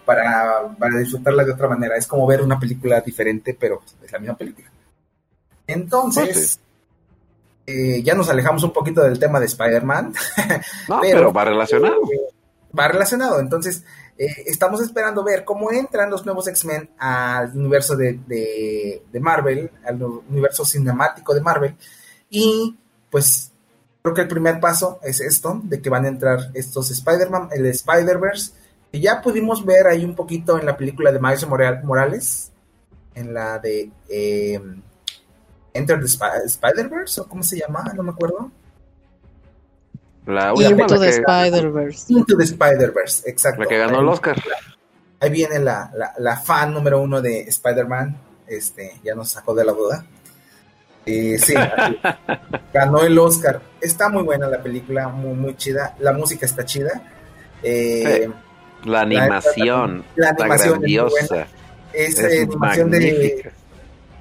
para, para disfrutarla de otra manera. Es como ver una película diferente, pero es la misma película. Entonces, eh, ya nos alejamos un poquito del tema de Spider-Man. No, pero, pero va relacionado. Eh, va relacionado. Entonces, eh, estamos esperando ver cómo entran los nuevos X-Men al universo de, de, de Marvel, al universo cinemático de Marvel. Y, pues, creo que el primer paso es esto, de que van a entrar estos Spider-Man, el Spider-Verse. Y ya pudimos ver ahí un poquito en la película de Miles Morales, en la de... Eh, Enter the Sp- Spider-Verse, o cómo se llama, no me acuerdo. La última Into the Spider-Verse. Into the Spider-Verse, exacto. La que ganó el Oscar. Ahí viene la, la, la fan número uno de Spider-Man, este, ya nos sacó de la duda. Eh, sí, ganó el Oscar. Está muy buena la película, muy, muy chida. La música está chida. Eh, sí. La animación. La, la, la animación grandiosa. Es muy buena. Es, es animación magnífica. de...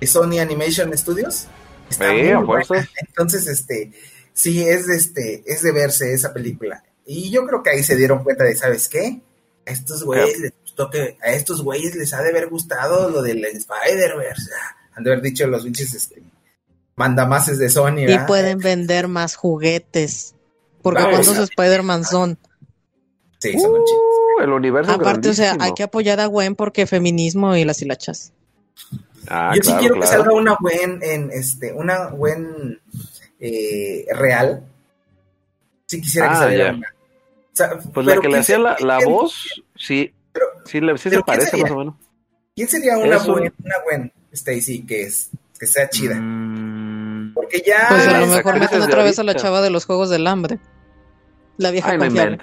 Sony Animation Studios. Está sí, muy buena. Entonces, este, sí, es de este, es de verse esa película. Y yo creo que ahí se dieron cuenta de, ¿sabes qué? A estos güeyes les gustó que, a estos güeyes les ha de haber gustado lo del Spider-Verse. Han de haber dicho los pinches este, mandamases de Sony. ¿Verdad? Y pueden vender más juguetes. Porque vamos, ¿cuántos Spider-Man son? Sí, son uh, chidos. El universo. Aparte, grandísimo. O sea, hay que apoyar a Gwen porque feminismo y las hilachas. Ah, yo claro, sí quiero claro. que salga una buen en este una buen eh, real. Sí quisiera ah, que saliera una. O sea, pues la que le hacía la, la voz, sí, pero, sí, le, sí se parece sería, más o menos. ¿Quién sería una buen, una buen Stacy que es que sea chida? Mm, porque ya pues a lo mejor meten otra vez a la chava de los Juegos del Hambre. La vieja Ay, confiable.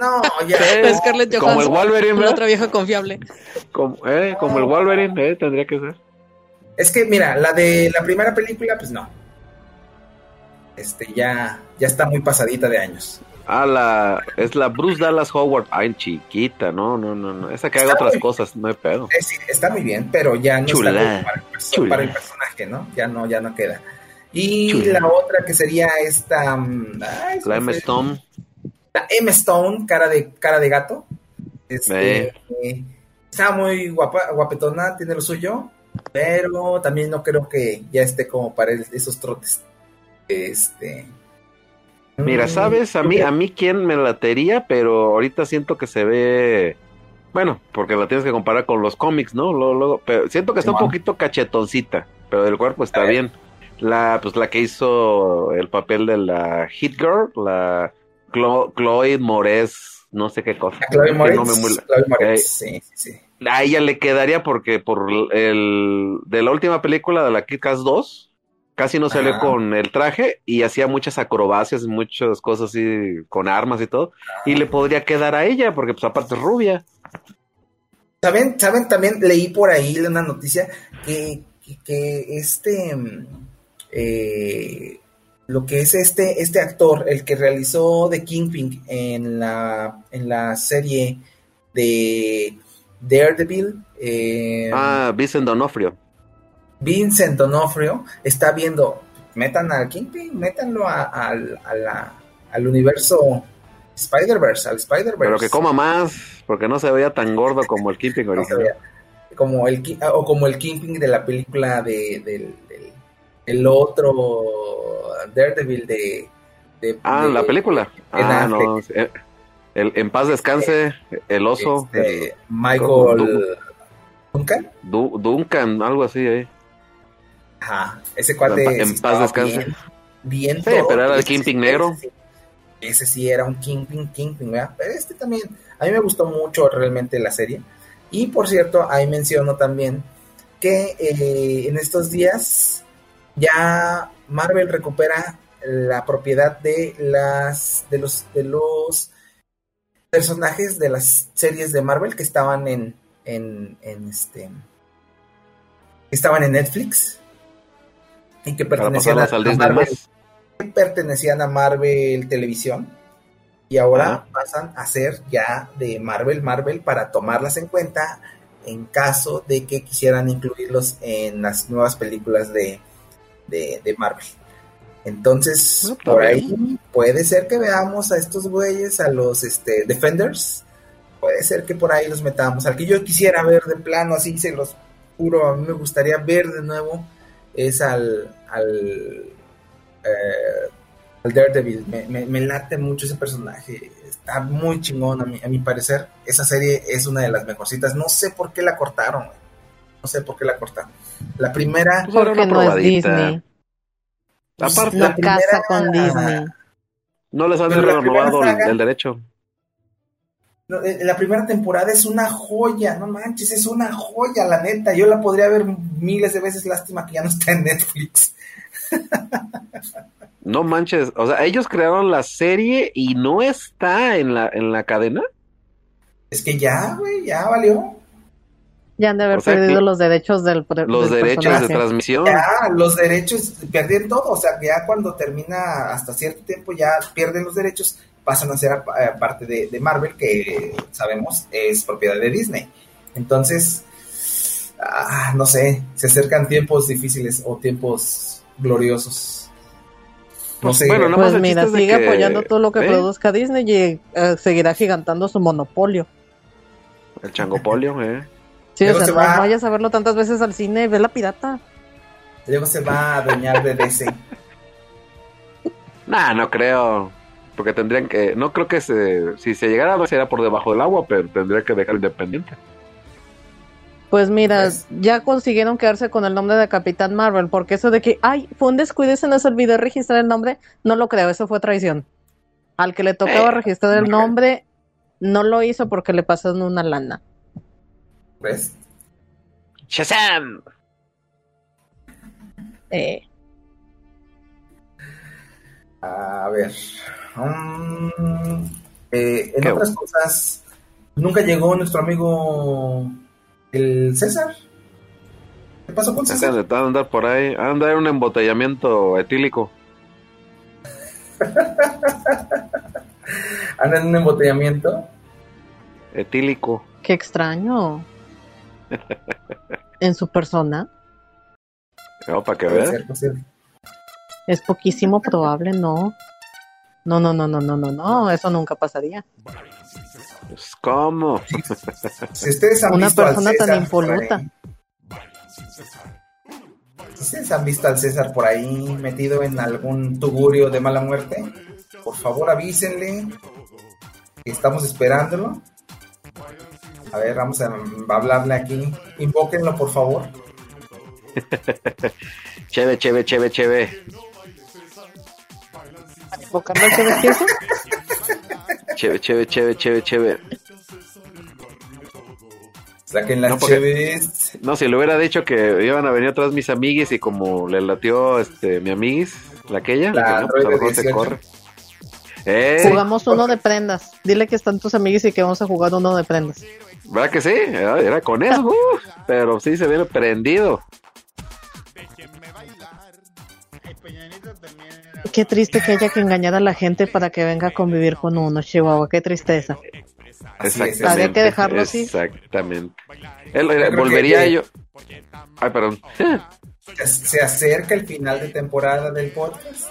No, ya. Sí, Scarlett Johansson. Como el Wolverine, ¿verdad? La otra vieja confiable. Como, eh, como el Wolverine, eh, tendría que ser. Es que, mira, la de la primera película, pues no. Este, ya, ya está muy pasadita de años. Ah, la, es la Bruce Dallas Howard. Ay, chiquita, no, no, no, no. Esa que haga otras bien. cosas, no hay pedo. Eh, sí, está muy bien, pero ya no Chula. está para el, perso- para el personaje, ¿no? Ya no, ya no queda. Y Chula. la otra que sería esta... Ay, la M. Stone. La M. Stone, cara de, cara de gato. Este, eh. Eh, está muy guapa, guapetona, tiene lo suyo. Pero también no creo que ya esté como para el, esos trotes. Este. Mira, sabes, a mí, a mí quién me latería, pero ahorita siento que se ve. Bueno, porque la tienes que comparar con los cómics, ¿no? Luego, luego, pero siento que está un poquito cachetoncita, pero del cuerpo está bien. La, pues la que hizo el papel de la Hit Girl, la Clo- Chloe Moretz, no sé qué cosa. Chloe Moretz, no me muy... Chloe Moretz, eh, sí, sí, sí. A ella le quedaría porque por el de la última película de la Kid Cats dos casi no salió Ajá. con el traje y hacía muchas acrobacias, muchas cosas así con armas y todo, Ajá. y le podría quedar a ella porque pues aparte es rubia. ¿Saben? ¿Saben? También leí por ahí una noticia que, que, que este eh, lo que es este este actor, el que realizó de Kingpin en la en la serie de Daredevil, eh, ah, Vincent D'Onofrio. Vincent D'Onofrio está viendo, metan al Kingpin, métanlo a, a, a la, al universo Spider-Verse, al Spider-Verse. Pero que coma más, porque no se veía tan gordo como el Kingpin original. No como el o como el Kingpin de la película de del, del el otro Daredevil de, de ah, de, la película. Ah, no. Eh. El, en paz descanse, el oso. Este, el, Michael Duncan. Du, Duncan, algo así ahí. Eh. Ajá, ese cuate. En, en paz descanse. Bien, bien sí, todo, pero era el Kingpin negro. Ese, ese sí era un Kingpin, Kingpin, ¿verdad? Pero este también. A mí me gustó mucho realmente la serie. Y por cierto, ahí menciono también que eh, en estos días ya Marvel recupera la propiedad de las de los de los personajes de las series de Marvel que estaban en en, en este estaban en Netflix y que pertenecían a, a Marvel, que pertenecían a Marvel Televisión, y ahora uh-huh. pasan a ser ya de Marvel Marvel para tomarlas en cuenta en caso de que quisieran incluirlos en las nuevas películas de de, de Marvel. Entonces, no, por ahí puede ser que veamos a estos güeyes, a los este, Defenders, puede ser que por ahí los metamos. Al que yo quisiera ver de plano, así se los juro, a mí me gustaría ver de nuevo, es al al, eh, al Daredevil. Me, me, me late mucho ese personaje, está muy chingón a mi, a mi parecer. Esa serie es una de las mejorcitas, no sé por qué la cortaron, güey. no sé por qué la cortaron. La primera... Porque era una no probadita. Es Disney. Aparte, no casa con Disney. No les han renovado el, el derecho. No, la primera temporada es una joya, no manches, es una joya, la neta. Yo la podría ver miles de veces, lástima que ya no está en Netflix. No manches, o sea, ellos crearon la serie y no está en la en la cadena. Es que ya, güey, ya valió. Ya han de haber o sea, perdido los derechos del, del los derechos personaje. De transmisión. Ya, los derechos, pierden todo, o sea, ya cuando termina hasta cierto tiempo ya pierden los derechos, pasan a ser a, a parte de, de Marvel, que sabemos es propiedad de Disney. Entonces, ah, no sé, se acercan tiempos difíciles o tiempos gloriosos. No pues, sé. Bueno, pues mira, sigue que... apoyando todo lo que ¿Eh? produzca Disney y eh, seguirá gigantando su monopolio. El changopolio, eh. Sí, luego o sea, se no va... vayas a verlo tantas veces al cine, ve la pirata. Luego se va a adueñar de D C. Nah, no creo. Porque tendrían que... No creo que se... Si se llegara a ver, sería por debajo del agua, pero tendría que dejar independiente. Pues mira, pues... ya consiguieron quedarse con el nombre de Capitán Marvel, porque eso de que, ay, fue un descuido y se nos olvidó registrar el nombre, no lo creo, eso fue traición. Al que le tocaba eh, registrar el nombre, no lo hizo porque le pasaron una lana. ¿Ves? ¡Shazam! Eh. A ver. Um, eh, en otras cosas, nunca llegó nuestro amigo el César. ¿Qué pasó con César? César está a andar por ahí, anda en un embotellamiento etílico. Anda en un embotellamiento etílico. Qué extraño. En su persona. No, para que veas. Es poquísimo probable, no. No, no, no, no, no, no, no, eso nunca pasaría. ¿Cómo? Si ustedes han una visto persona al César tan impoluta. Si ustedes han visto al César por ahí metido en algún tugurio de mala muerte, por favor avísenle. Estamos esperándolo. A ver, vamos a, a hablarle aquí. Invóquenlo, por favor. Cheve, cheve, cheve, cheve. ¿Invocarlo al cheve queso? Cheve, cheve, cheve, cheve, cheve. Saquen las no, porque, cheves. No, si le hubiera dicho que iban a venir atrás mis amiguis y como le latió este, mi amiguis, la aquella, la no, pues a lo mejor se corre. Eh, jugamos uno de prendas. Dile que están tus amiguis y que vamos a jugar uno de prendas. ¿Verdad que sí? Era, era con eso, uh, pero sí se viene prendido. Qué triste que haya que engañar a la gente para que venga a convivir con uno, Chihuahua. Qué tristeza. Exactamente. Habría que dejarlo así. Exactamente. Él, yo volvería que... yo. Ay, perdón. Se acerca el final de temporada del podcast.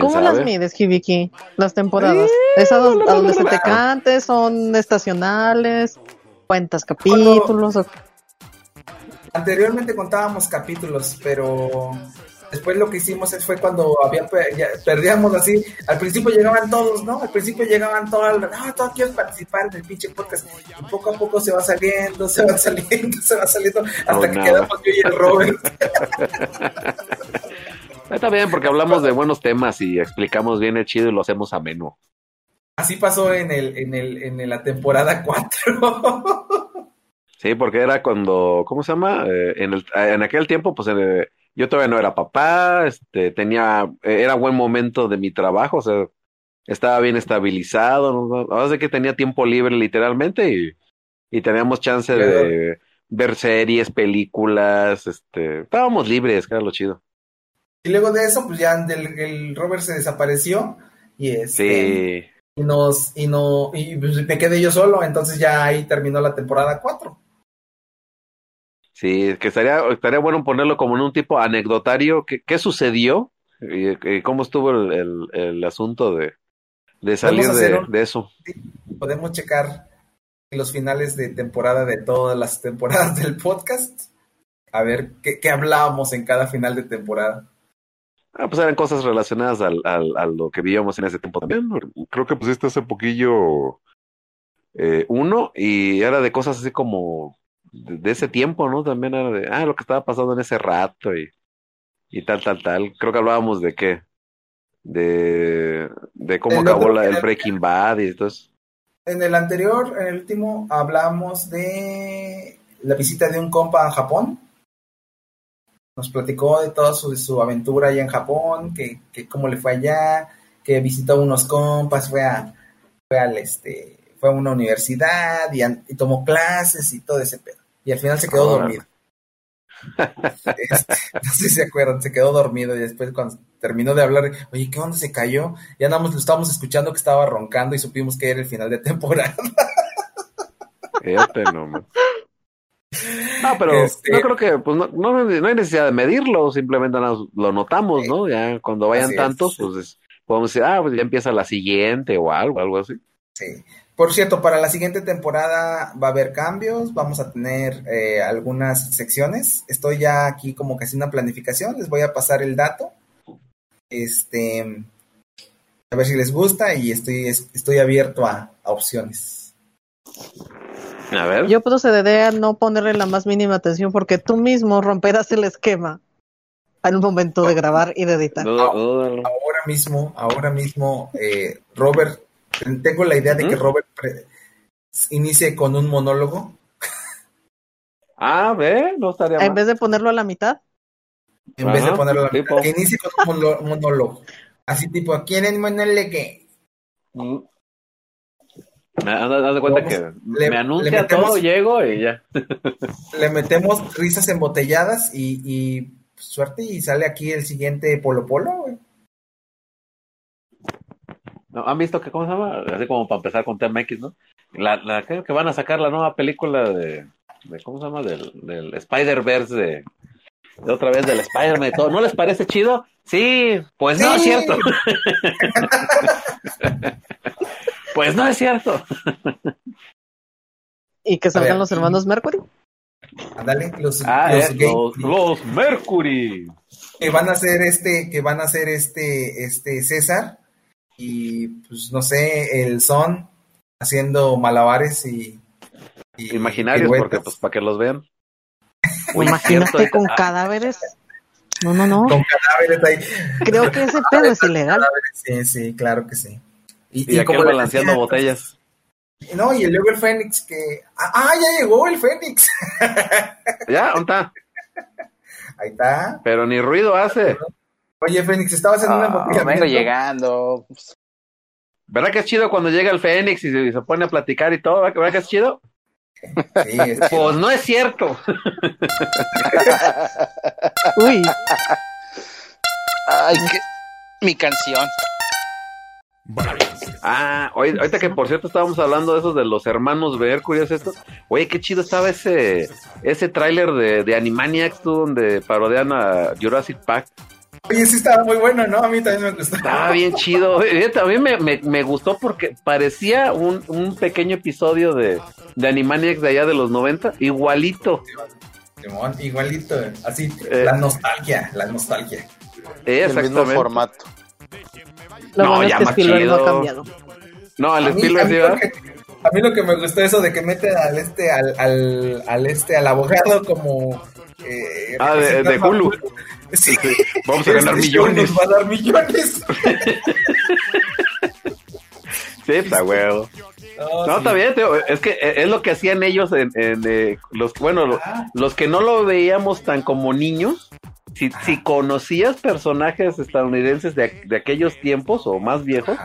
¿Cómo sabe? Las mides, Hibiki? Las temporadas. Eh, ¿Es a, do- no, no, a donde no, no, se te cante? ¿Son estacionales? ¿Cuentas capítulos? Cuando... Anteriormente contábamos capítulos, pero después lo que hicimos fue cuando había per- ya, perdíamos así. Al principio llegaban todos, ¿no? Al principio llegaban todos, no, todos quieren participar del pinche podcast. Y poco a poco se va saliendo, se va saliendo, se va saliendo, hasta oh, que no. quedamos yo y el Robert. Está bien, porque hablamos de buenos temas y explicamos bien el chido y lo hacemos ameno. Así pasó en el en el en la temporada cuatro. Sí, porque era cuando, ¿cómo se llama? Eh, en el en aquel tiempo pues eh, yo todavía no era papá, este, tenía, era buen momento de mi trabajo, o sea, estaba bien estabilizado, ¿no? Ahora sé que tenía tiempo libre literalmente y, y teníamos chance de ver series, películas, este, estábamos libres, que era lo chido. Y luego de eso, pues ya el, el Robert se desapareció y este, sí. y nos, y no, y me quedé yo solo, entonces ya ahí terminó la temporada cuatro. Sí, que estaría, estaría bueno ponerlo como en un tipo anecdotario, ¿qué, qué sucedió? Y, y ¿cómo estuvo el, el, el asunto de, de salir de, un, de eso? Sí, podemos checar los finales de temporada de todas las temporadas del podcast, a ver qué, qué hablábamos en cada final de temporada. Ah, pues eran cosas relacionadas al, al, a lo que vivíamos en ese tiempo también. Creo que pusiste hace poquillo eh, uno, y era de cosas así como de, de ese tiempo, ¿no? También era de, ah, lo que estaba pasando en ese rato y, y tal, tal, tal. Creo que hablábamos de qué, de, de cómo el acabó otro, la, el Breaking Bad y todo eso. En el anterior, en el último, hablamos de la visita de un compa a Japón. Nos platicó de toda su, su aventura allá en Japón, que, que cómo le fue allá, que visitó unos compas, fue a, fue al este, fue a una universidad y, a, y tomó clases y todo ese pedo. Y al final se quedó oh, dormido. Este, no sé si se acuerdan, se quedó dormido y después cuando terminó de hablar, oye, ¿qué onda? Se cayó. Ya nada más lo estábamos escuchando que estaba roncando y supimos que era el final de temporada. Este no, man. No, pero este, yo creo que pues no, no, no hay necesidad de medirlo, simplemente nos, lo notamos, ¿no? Ya cuando vayan tantos, es. pues podemos decir, ah, pues ya empieza la siguiente o algo, algo así. Sí. Por cierto, para la siguiente temporada va a haber cambios, vamos a tener eh, algunas secciones. Estoy ya aquí como que haciendo una planificación, les voy a pasar el dato. Este, a ver si les gusta y estoy, estoy abierto a, a opciones. A ver. Yo procederé a no ponerle la más mínima atención porque tú mismo romperás el esquema al momento de grabar y de editar. No, no, no, no. Ahora mismo, ahora mismo, eh, Robert, tengo la idea de ¿Mm? que Robert pre- inicie con un monólogo. A ver, no estaría mal. En vez de ponerlo a la mitad. En Ajá, vez de ponerlo a la tipo. mitad, que inicie con un monolo- monólogo. Así tipo, ¿a quién es monólogo? Mm. Me das de cuenta Vamos, que le, me anuncia metemos, todo, llego y ya. Le metemos risas embotelladas y, y suerte y sale aquí el siguiente Polo Polo, güey. No, ¿han visto que cómo se llama? Así como para empezar con T M X, ¿no? La, la, creo que van a sacar la nueva película de, de ¿cómo se llama? Del, del Spider-Verse de, de otra vez del Spider-Man y todo. ¿No les parece chido? Sí, pues sí. No es cierto. Pues no es cierto. ¿Y que salgan los hermanos Mercury? Ándale, los, ah, los, eh, los, los Mercury. Que van a ser este, que van a ser este, este César y pues no sé, el Son haciendo malabares y, y imaginarios piruetas. Porque pues para que los vean. Uy, imagínate con cadáveres. No, no, no. Con cadáveres ahí. Creo que ese pedo es ilegal. Sí, sí, claro que sí. Y, y, y como balanceando decía, botellas. No, y luego el Fénix que... ¡Ah, ya llegó el Fénix! ¿Ya? ¿Dónde está? Ahí está. Pero ni ruido hace. Oye, Fénix, estabas en oh, una botella. Vengo llegando. ¿Verdad que es chido cuando llega el Fénix y se, y se pone a platicar y todo? ¿Verdad que es chido? Sí, es chido. Pues no es cierto. Uy. Ay, qué... Mi canción. Ah, hoy, ahorita que por cierto estábamos hablando de esos de los hermanos Mercury, esto. Oye, qué chido estaba ese ese tráiler de, de Animaniacs, tú, donde parodian a Jurassic Park. Oye, sí estaba muy bueno, ¿no? A mí también me gustó. Estaba bien chido. Oye, también me, me, me gustó porque parecía un, un pequeño episodio de, de Animaniacs de allá de los noventa, igualito. Igualito, así, eh, la nostalgia, la nostalgia. Exactamente. El mismo formato. Lo no, bueno ya es que el estilo no ha cambiado. No, el a estilo mí, es igual. A mí lo que me gustó eso de que mete al este, al, al, al este, al abogado como eh, ah, de, de Hulu. Sí. Vamos a ganar millones. Nos va a dar millones. Sí, está huevo. No, no sí. Está bien, tío. Es que es lo que hacían ellos en, en eh, los bueno, ah. los que no lo veíamos tan como niños. si, si conocías personajes estadounidenses de, de aquellos tiempos o más viejos,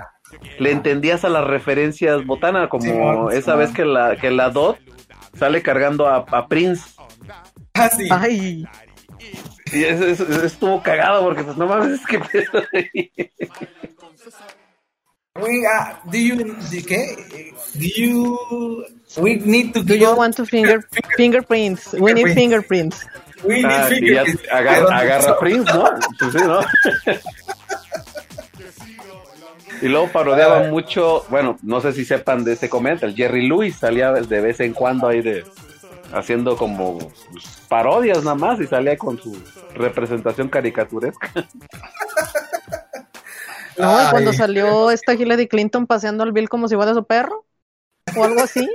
le entendías a las referencias botana, como sí, bueno, esa bueno. vez que la que la Dot sale cargando a, a Prince. Ah, sí. Ay. Y eso, eso, eso estuvo cagado porque pues no mames, es que we uh, do you okay? Do you we need to do you want to finger fingerprints? We need fingerprints. We need ah, fingerprints. Y agarra, agarra prints, ¿no? Pues sí, ¿no? Y luego parodiaba mucho, bueno, no sé si sepan de ese comentario, el Jerry Lewis salía de vez en cuando ahí de haciendo como parodias nada más y salía con su representación caricaturesca. No, ay, cuando salió esta Hillary Clinton paseando al Bill como si fuera su perro o algo así,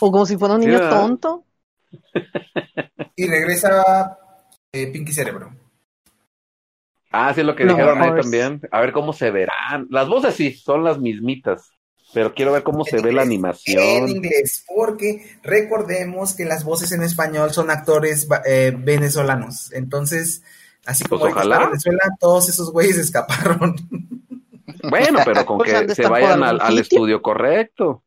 o como si fuera un niño yeah. tonto. Y regresa eh, Pinky Cerebro. Ah, sí, lo que no, dijeron ahí también. A ver cómo se verán. Las voces sí, son las mismitas, pero quiero ver cómo se ve la animación. En inglés, porque recordemos que las voces en español son actores eh, venezolanos. Entonces, así como pues ojalá. En Venezuela, todos esos güeyes escaparon. Bueno, pero con que se vayan al, al estudio correcto.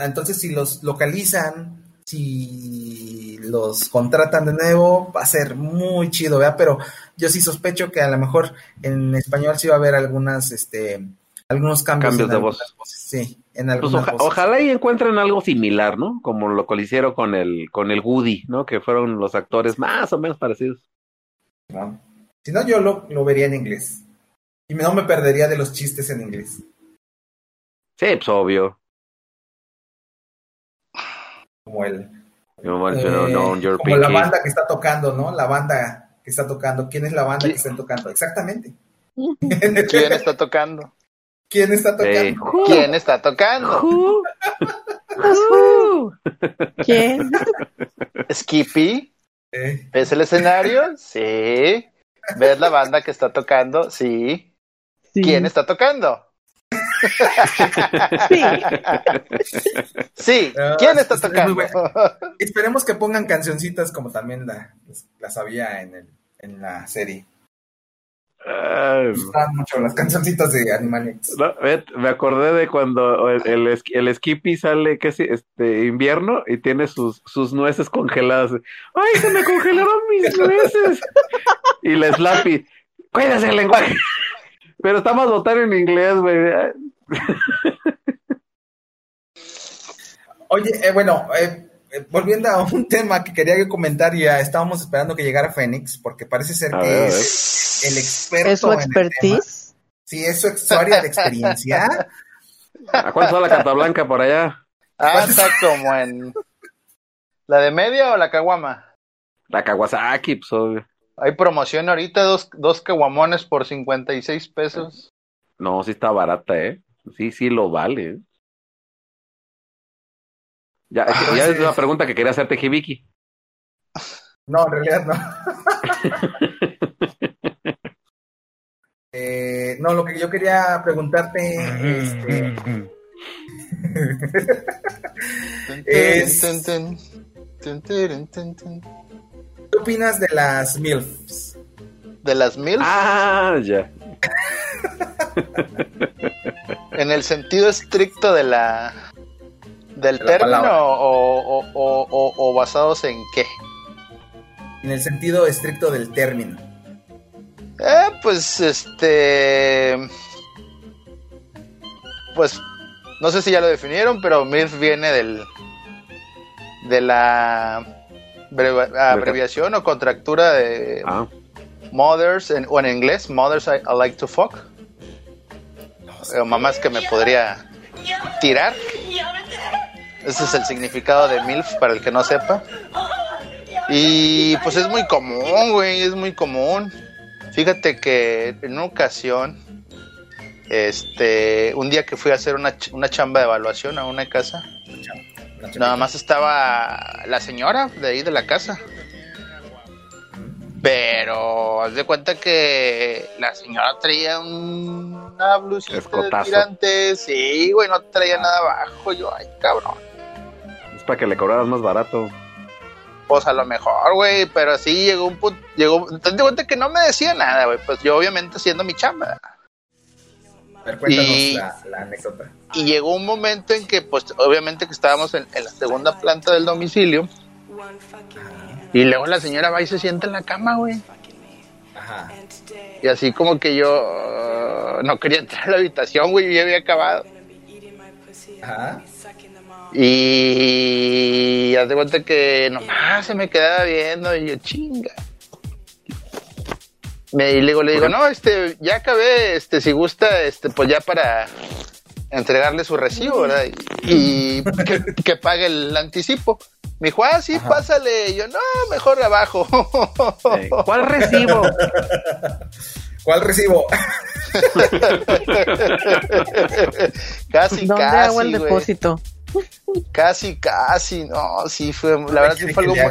Entonces, si los localizan, si los contratan de nuevo, va a ser muy chido, ¿verdad? Pero yo sí sospecho que a lo mejor en español sí va a haber algunas, este, algunos cambios, cambios de voz. Voces, sí, en algunas pues oja, voces. Ojalá y encuentren algo similar, ¿no? Como lo que hicieron con el, con el Woody, ¿no? Que fueron los actores más o menos parecidos. No. Si no, yo lo, lo vería en inglés. Y no me perdería de los chistes en inglés. Sí, pues obvio. Como el no, eh, no, no, como la banda que está tocando, ¿no? La banda que está tocando. ¿Quién es la banda ¿Quién? que está tocando? Exactamente. ¿Quién está tocando? ¿Quién está tocando? Sí. ¿Quién está tocando? Uh, uh, ¿Quién? ¿Skippy? ¿Eh? ¿Ves el escenario? Sí. ¿Ves la banda que está tocando? Sí. Sí. ¿Quién está tocando? Sí. Sí, ¿quién está tocando? Bueno. Esperemos que pongan cancioncitas como también la, las había en, el, en la serie. Uh, Están mucho las cancioncitas de Animaniacs. No, me acordé de cuando el, el, el Skippy sale casi este invierno y tiene sus, sus nueces congeladas. ¡Ay, se me congelaron mis nueces! Y la Slappy, cuídese el lenguaje. Pero está más votar en inglés, güey. Oye, eh, bueno, eh, eh, volviendo a un tema que quería comentar, ya estábamos esperando que llegara Fénix, porque parece ser a que ver, es el experto. ¿Es su expertise? Sí, es su, su área de experiencia. ¿A cuál está la carta blanca por allá? Ah, está como en... ¿La de media o la caguama? La Kawasaki, pues obvio. Hay promoción ahorita, dos, dos caguamones por cincuenta y seis pesos. No, sí está barata, ¿eh? Sí, sí lo vale. ¿Eh? Ya, ah, ya sí. Es una pregunta que quería hacerte, Hibiki. No, en realidad no. eh, no, lo que yo quería preguntarte este... es... ¿Qué opinas de las MILFs? ¿De las MILFs? Ah, ya. ¿En el sentido estricto de la del de la término o, o, o, o, o basados en qué? En el sentido estricto del término. Eh, pues este... Pues no sé si ya lo definieron, pero MILF viene del... de la... abreviación o contractura de ah. mothers, en, o en inglés, mothers I, I like to fuck, o mamás que me podría tirar. Ese es el significado de MILF, para el que no sepa. Y pues es muy común, güey, es muy común. Fíjate que en una ocasión, este, un día que fui a hacer una, una chamba de evaluación a una casa, nada más estaba la señora de ahí de la casa, pero haz de cuenta que la señora traía una blusita escotazo de tirantes, sí, güey, no traía nada abajo. Yo, ay, cabrón. Es para que le cobraras más barato. pues a lo mejor, güey, pero sí llegó un punto, llegó, entonces de cuenta que no me decía nada, güey, pues yo obviamente haciendo mi chamba. A ver, cuéntanos y, la, la anécdota. Y llegó un momento en que, pues, obviamente que estábamos en, en la segunda planta del domicilio, y luego la señora va y se sienta en la cama, güey. Ajá. Y así como que yo uh, no quería entrar a la habitación, güey, yo había acabado. Ajá. Y haz de cuenta que nomás se me quedaba viendo y yo, chinga. Me, y luego le digo, no, este, ya acabé, este, si gusta, este, pues ya para entregarle su recibo, ¿verdad? Y, y que, que pague el anticipo. Me dijo, ah, sí, ajá, pásale. Y yo, no, mejor abajo. Sí. ¿Cuál recibo? ¿Cuál recibo? Casi, ¿dónde casi, hago el wey? Depósito? Casi, casi, no, sí, fue, la no verdad sí fue algo, muy,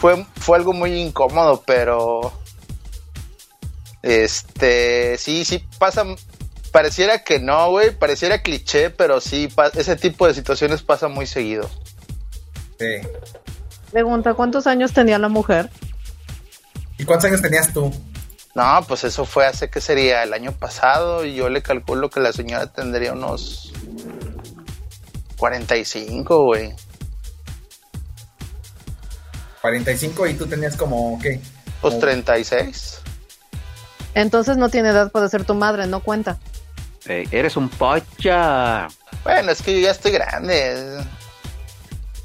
fue, fue algo muy incómodo, pero este, sí, sí pasa, pareciera que no, güey, pareciera cliché, pero sí, pa- ese tipo de situaciones pasa muy seguido. Sí. Pregunta, ¿cuántos años tenía la mujer? ¿Y cuántos años tenías tú? No, pues eso fue hace, ¿qué sería? El año pasado, y yo le calculo que la señora tendría unos cuarenta y cinco, güey. cuarenta y cinco, ¿y tú tenías como qué? Pues como treinta y seis. Entonces no tiene edad para ser tu madre, no cuenta. Hey, eres un pocha. Bueno, es que yo ya estoy grande.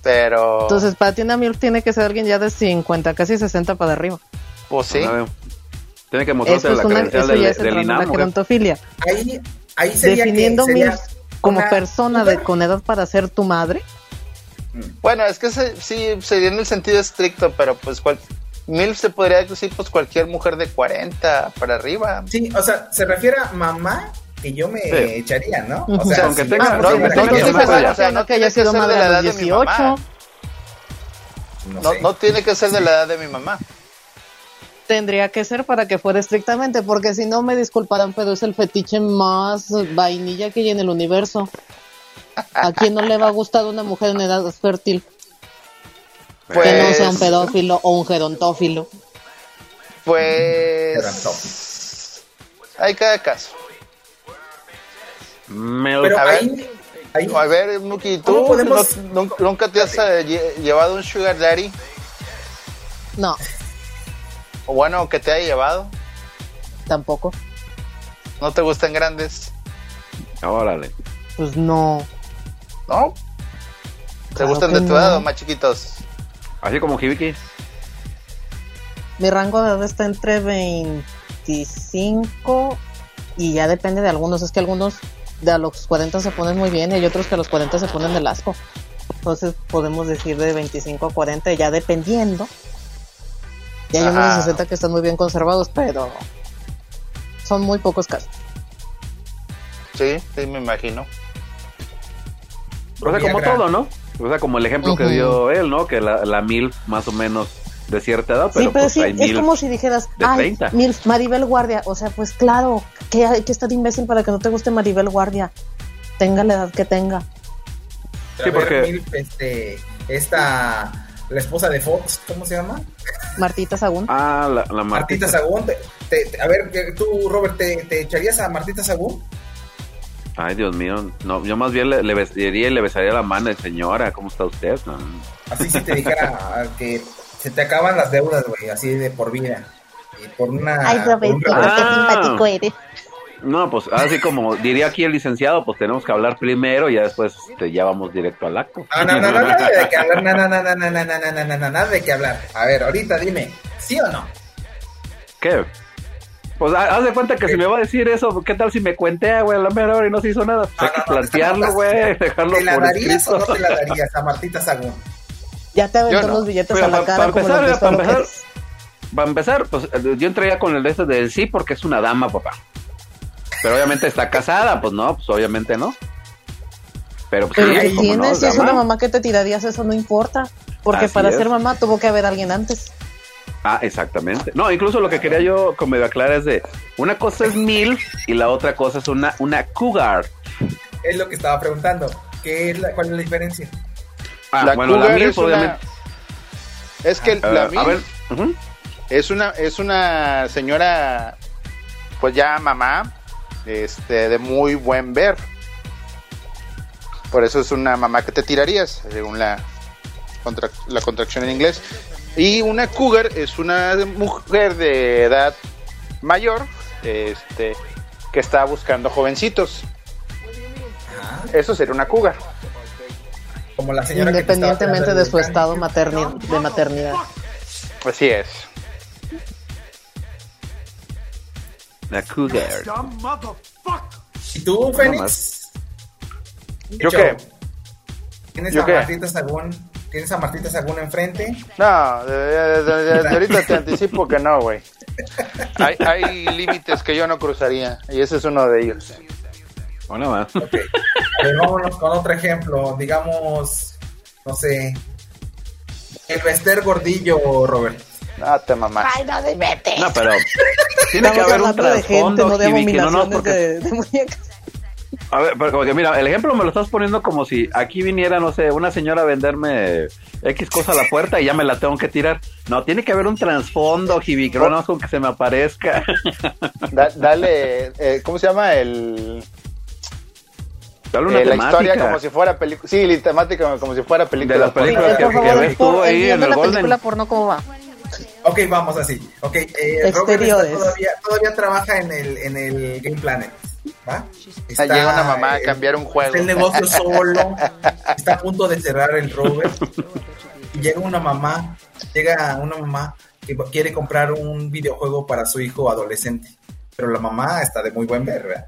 Pero entonces para ti una mil tiene que ser alguien ya de cincuenta, casi sesenta para arriba. Pues sí. Ah, tiene que mostrarte la credencial del, del, del INAMO. Ahí, ahí sería definiendo que sería mil como una persona de, con edad para ser tu madre. Bueno, es que se, sí, sería en el sentido estricto, pero pues cual, mil se podría decir pues cualquier mujer de cuarenta para arriba. Sí, o sea, se refiere a mamá que yo me sí. echaría, ¿no? O sea, aunque tenga no que haya sido madre de la edad de mi mamá. No, no, sé. no tiene que ser de la edad de mi mamá. Tendría que ser para que fuera estrictamente, porque si no me disculparán, pero es el fetiche más vainilla que hay en el universo. ¿A quién no le va a gustar una mujer en edad fértil? Pues que no sea un pedófilo o un gerontófilo. Pues hay cada caso. Me lo... A, ahí, ver, ahí. a ver, Muki, ¿tú podemos... no, nunca te has eh, llevado un sugar daddy? No. O bueno, ¿qué te haya llevado? Tampoco. ¿No te gustan grandes? Órale. Pues no. ¿No? ¿Te claro gustan de tu no. edad o más chiquitos? Así como Hibiki. Mi rango de edad está entre veinticinco y ya depende de algunos. Es que algunos de a los cuarenta se ponen muy bien y hay otros que a los cuarenta se ponen del asco. Entonces podemos decir de veinticinco a cuarenta, ya dependiendo. Ya hay unos sesenta que están muy bien conservados, pero son muy pocos casos. Sí, sí, me imagino. O sea, como todo, ¿no? O sea, como el ejemplo uh-huh. que dio él, ¿no? Que la, la MILF más o menos de cierta edad, pero, sí, pero pues sí, hay MILF. Es como si dijeras, ay, MILF, Maribel Guardia. O sea, pues claro, que hay que estar imbécil para que no te guste Maribel Guardia. Tenga la edad que tenga. Sí, porque... MILF, este, esta... la esposa de Fox, ¿cómo se llama? Martita Sagún. Ah, la, la Martita. Martita Sagún. Te, te, te, a ver, tú, Robert, ¿te, te echarías a Martita Sagún? Ay, Dios mío. No, yo más bien le, le besaría y le besaría la mano de señora. ¿Cómo está usted? No. Así si te dijera que se te acaban las deudas, güey, así de por vida. Y por una... Ay, Robert, qué ah. simpático eres. No, pues así como diría aquí el licenciado, pues tenemos que hablar primero y ya después este, ya vamos directo al acto. No, no, no, no, nada de que hablar, nada, nada, nada, nada, nada, nada, nada de que hablar. A ver, ahorita dime, ¿sí o no? ¿Qué? Pues haz de cuenta que ¿qué? Si me va a decir eso, ¿qué tal si me cuentea, güey? A la mera hora y no se hizo nada. No, hay no, que no, plantearlo, güey, dejarlo ¿te la por darías escrito? O no te la darías a Martita Sagún? Ya te aventó no. los billetes pero a la para, cara. Para empezar, para empezar, para empezar, pues yo entraría con el de este del sí porque es una dama, papá. Pero obviamente está casada, pues no, pues obviamente no. Pero pues pero sí, tienes, no, si es una mamá que te tirarías, eso no importa. Porque así para es. Ser mamá tuvo que haber alguien antes. Ah, exactamente. No, incluso lo que quería yo como medio aclarar es de... una cosa es MILF y la otra cosa es una, una cougar. Es lo que estaba preguntando. ¿Qué es la, ¿cuál es la diferencia? Ah, la bueno, la MILF obviamente... Una... Es que uh, la Mil uh-huh. es una es una señora, pues ya mamá, este, de muy buen ver. Por eso es una mamá que te tirarías, según la, contra, la contracción en inglés. Y una cougar es una mujer de edad mayor, este, que está buscando jovencitos. Eso sería una cougar. Como la señora independientemente que de, de su estado materni- de maternidad. Así es. La cougar. ¿Y tú, Fénix? ¿Yo hecho, qué? ¿Tienes, ¿Yo a qué? Martita Sagún, ¿Tienes a Martita Sagún enfrente? No, de, de, de, de, de ahorita te anticipo que no, güey. Hay, hay límites que yo no cruzaría, y ese es uno de ellos. Bueno, va. Okay. Pero vámonos con otro ejemplo. Digamos, no sé, el Bester Gordillo, Robert. No te mamás. Ay, no, de vete. No, pero tiene que haber un trasfondo de gente, no de abominaciones, no, no, porque... de, de muñecas. A ver, pero como que mira, el ejemplo me lo estás poniendo como si aquí viniera, no sé, una señora a venderme X cosa a la puerta y ya me la tengo que tirar. No, tiene que haber un trasfondo, Jibicrón, no es con que se me aparezca. Da, dale, eh, ¿cómo se llama? El... Dale una eh, la historia como si fuera película. Sí, la temática como si fuera película. De las películas que, que ves tú ahí en el Golden. Película porno, ¿cómo va? Ok, vamos así. Ok, eh, Exteriores. Todavía, todavía trabaja en el, en el Game Planet. ¿Va? Está, llega una mamá a cambiar un juego. Está el negocio solo. Está a punto de cerrar el Robert. Y llega una mamá, llega una mamá que quiere comprar un videojuego para su hijo adolescente. Pero la mamá está de muy buen ver, ¿verdad?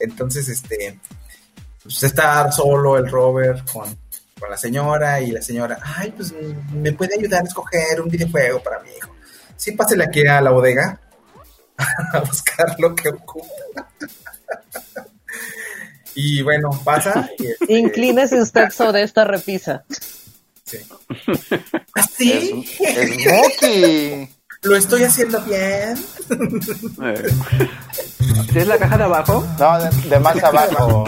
Entonces, este, pues está solo el Robert con, con la señora, y la señora, ay, pues me puede ayudar a escoger un videojuego para mi hijo. Sí, pásele aquí a la bodega a buscar lo que ocupa. Y bueno, pasa y este... inclínese usted sobre esta repisa. Sí. ¿Así? ¡Smoky! ¿Lo estoy haciendo bien? ¿Es la caja de abajo? No, de, de más abajo.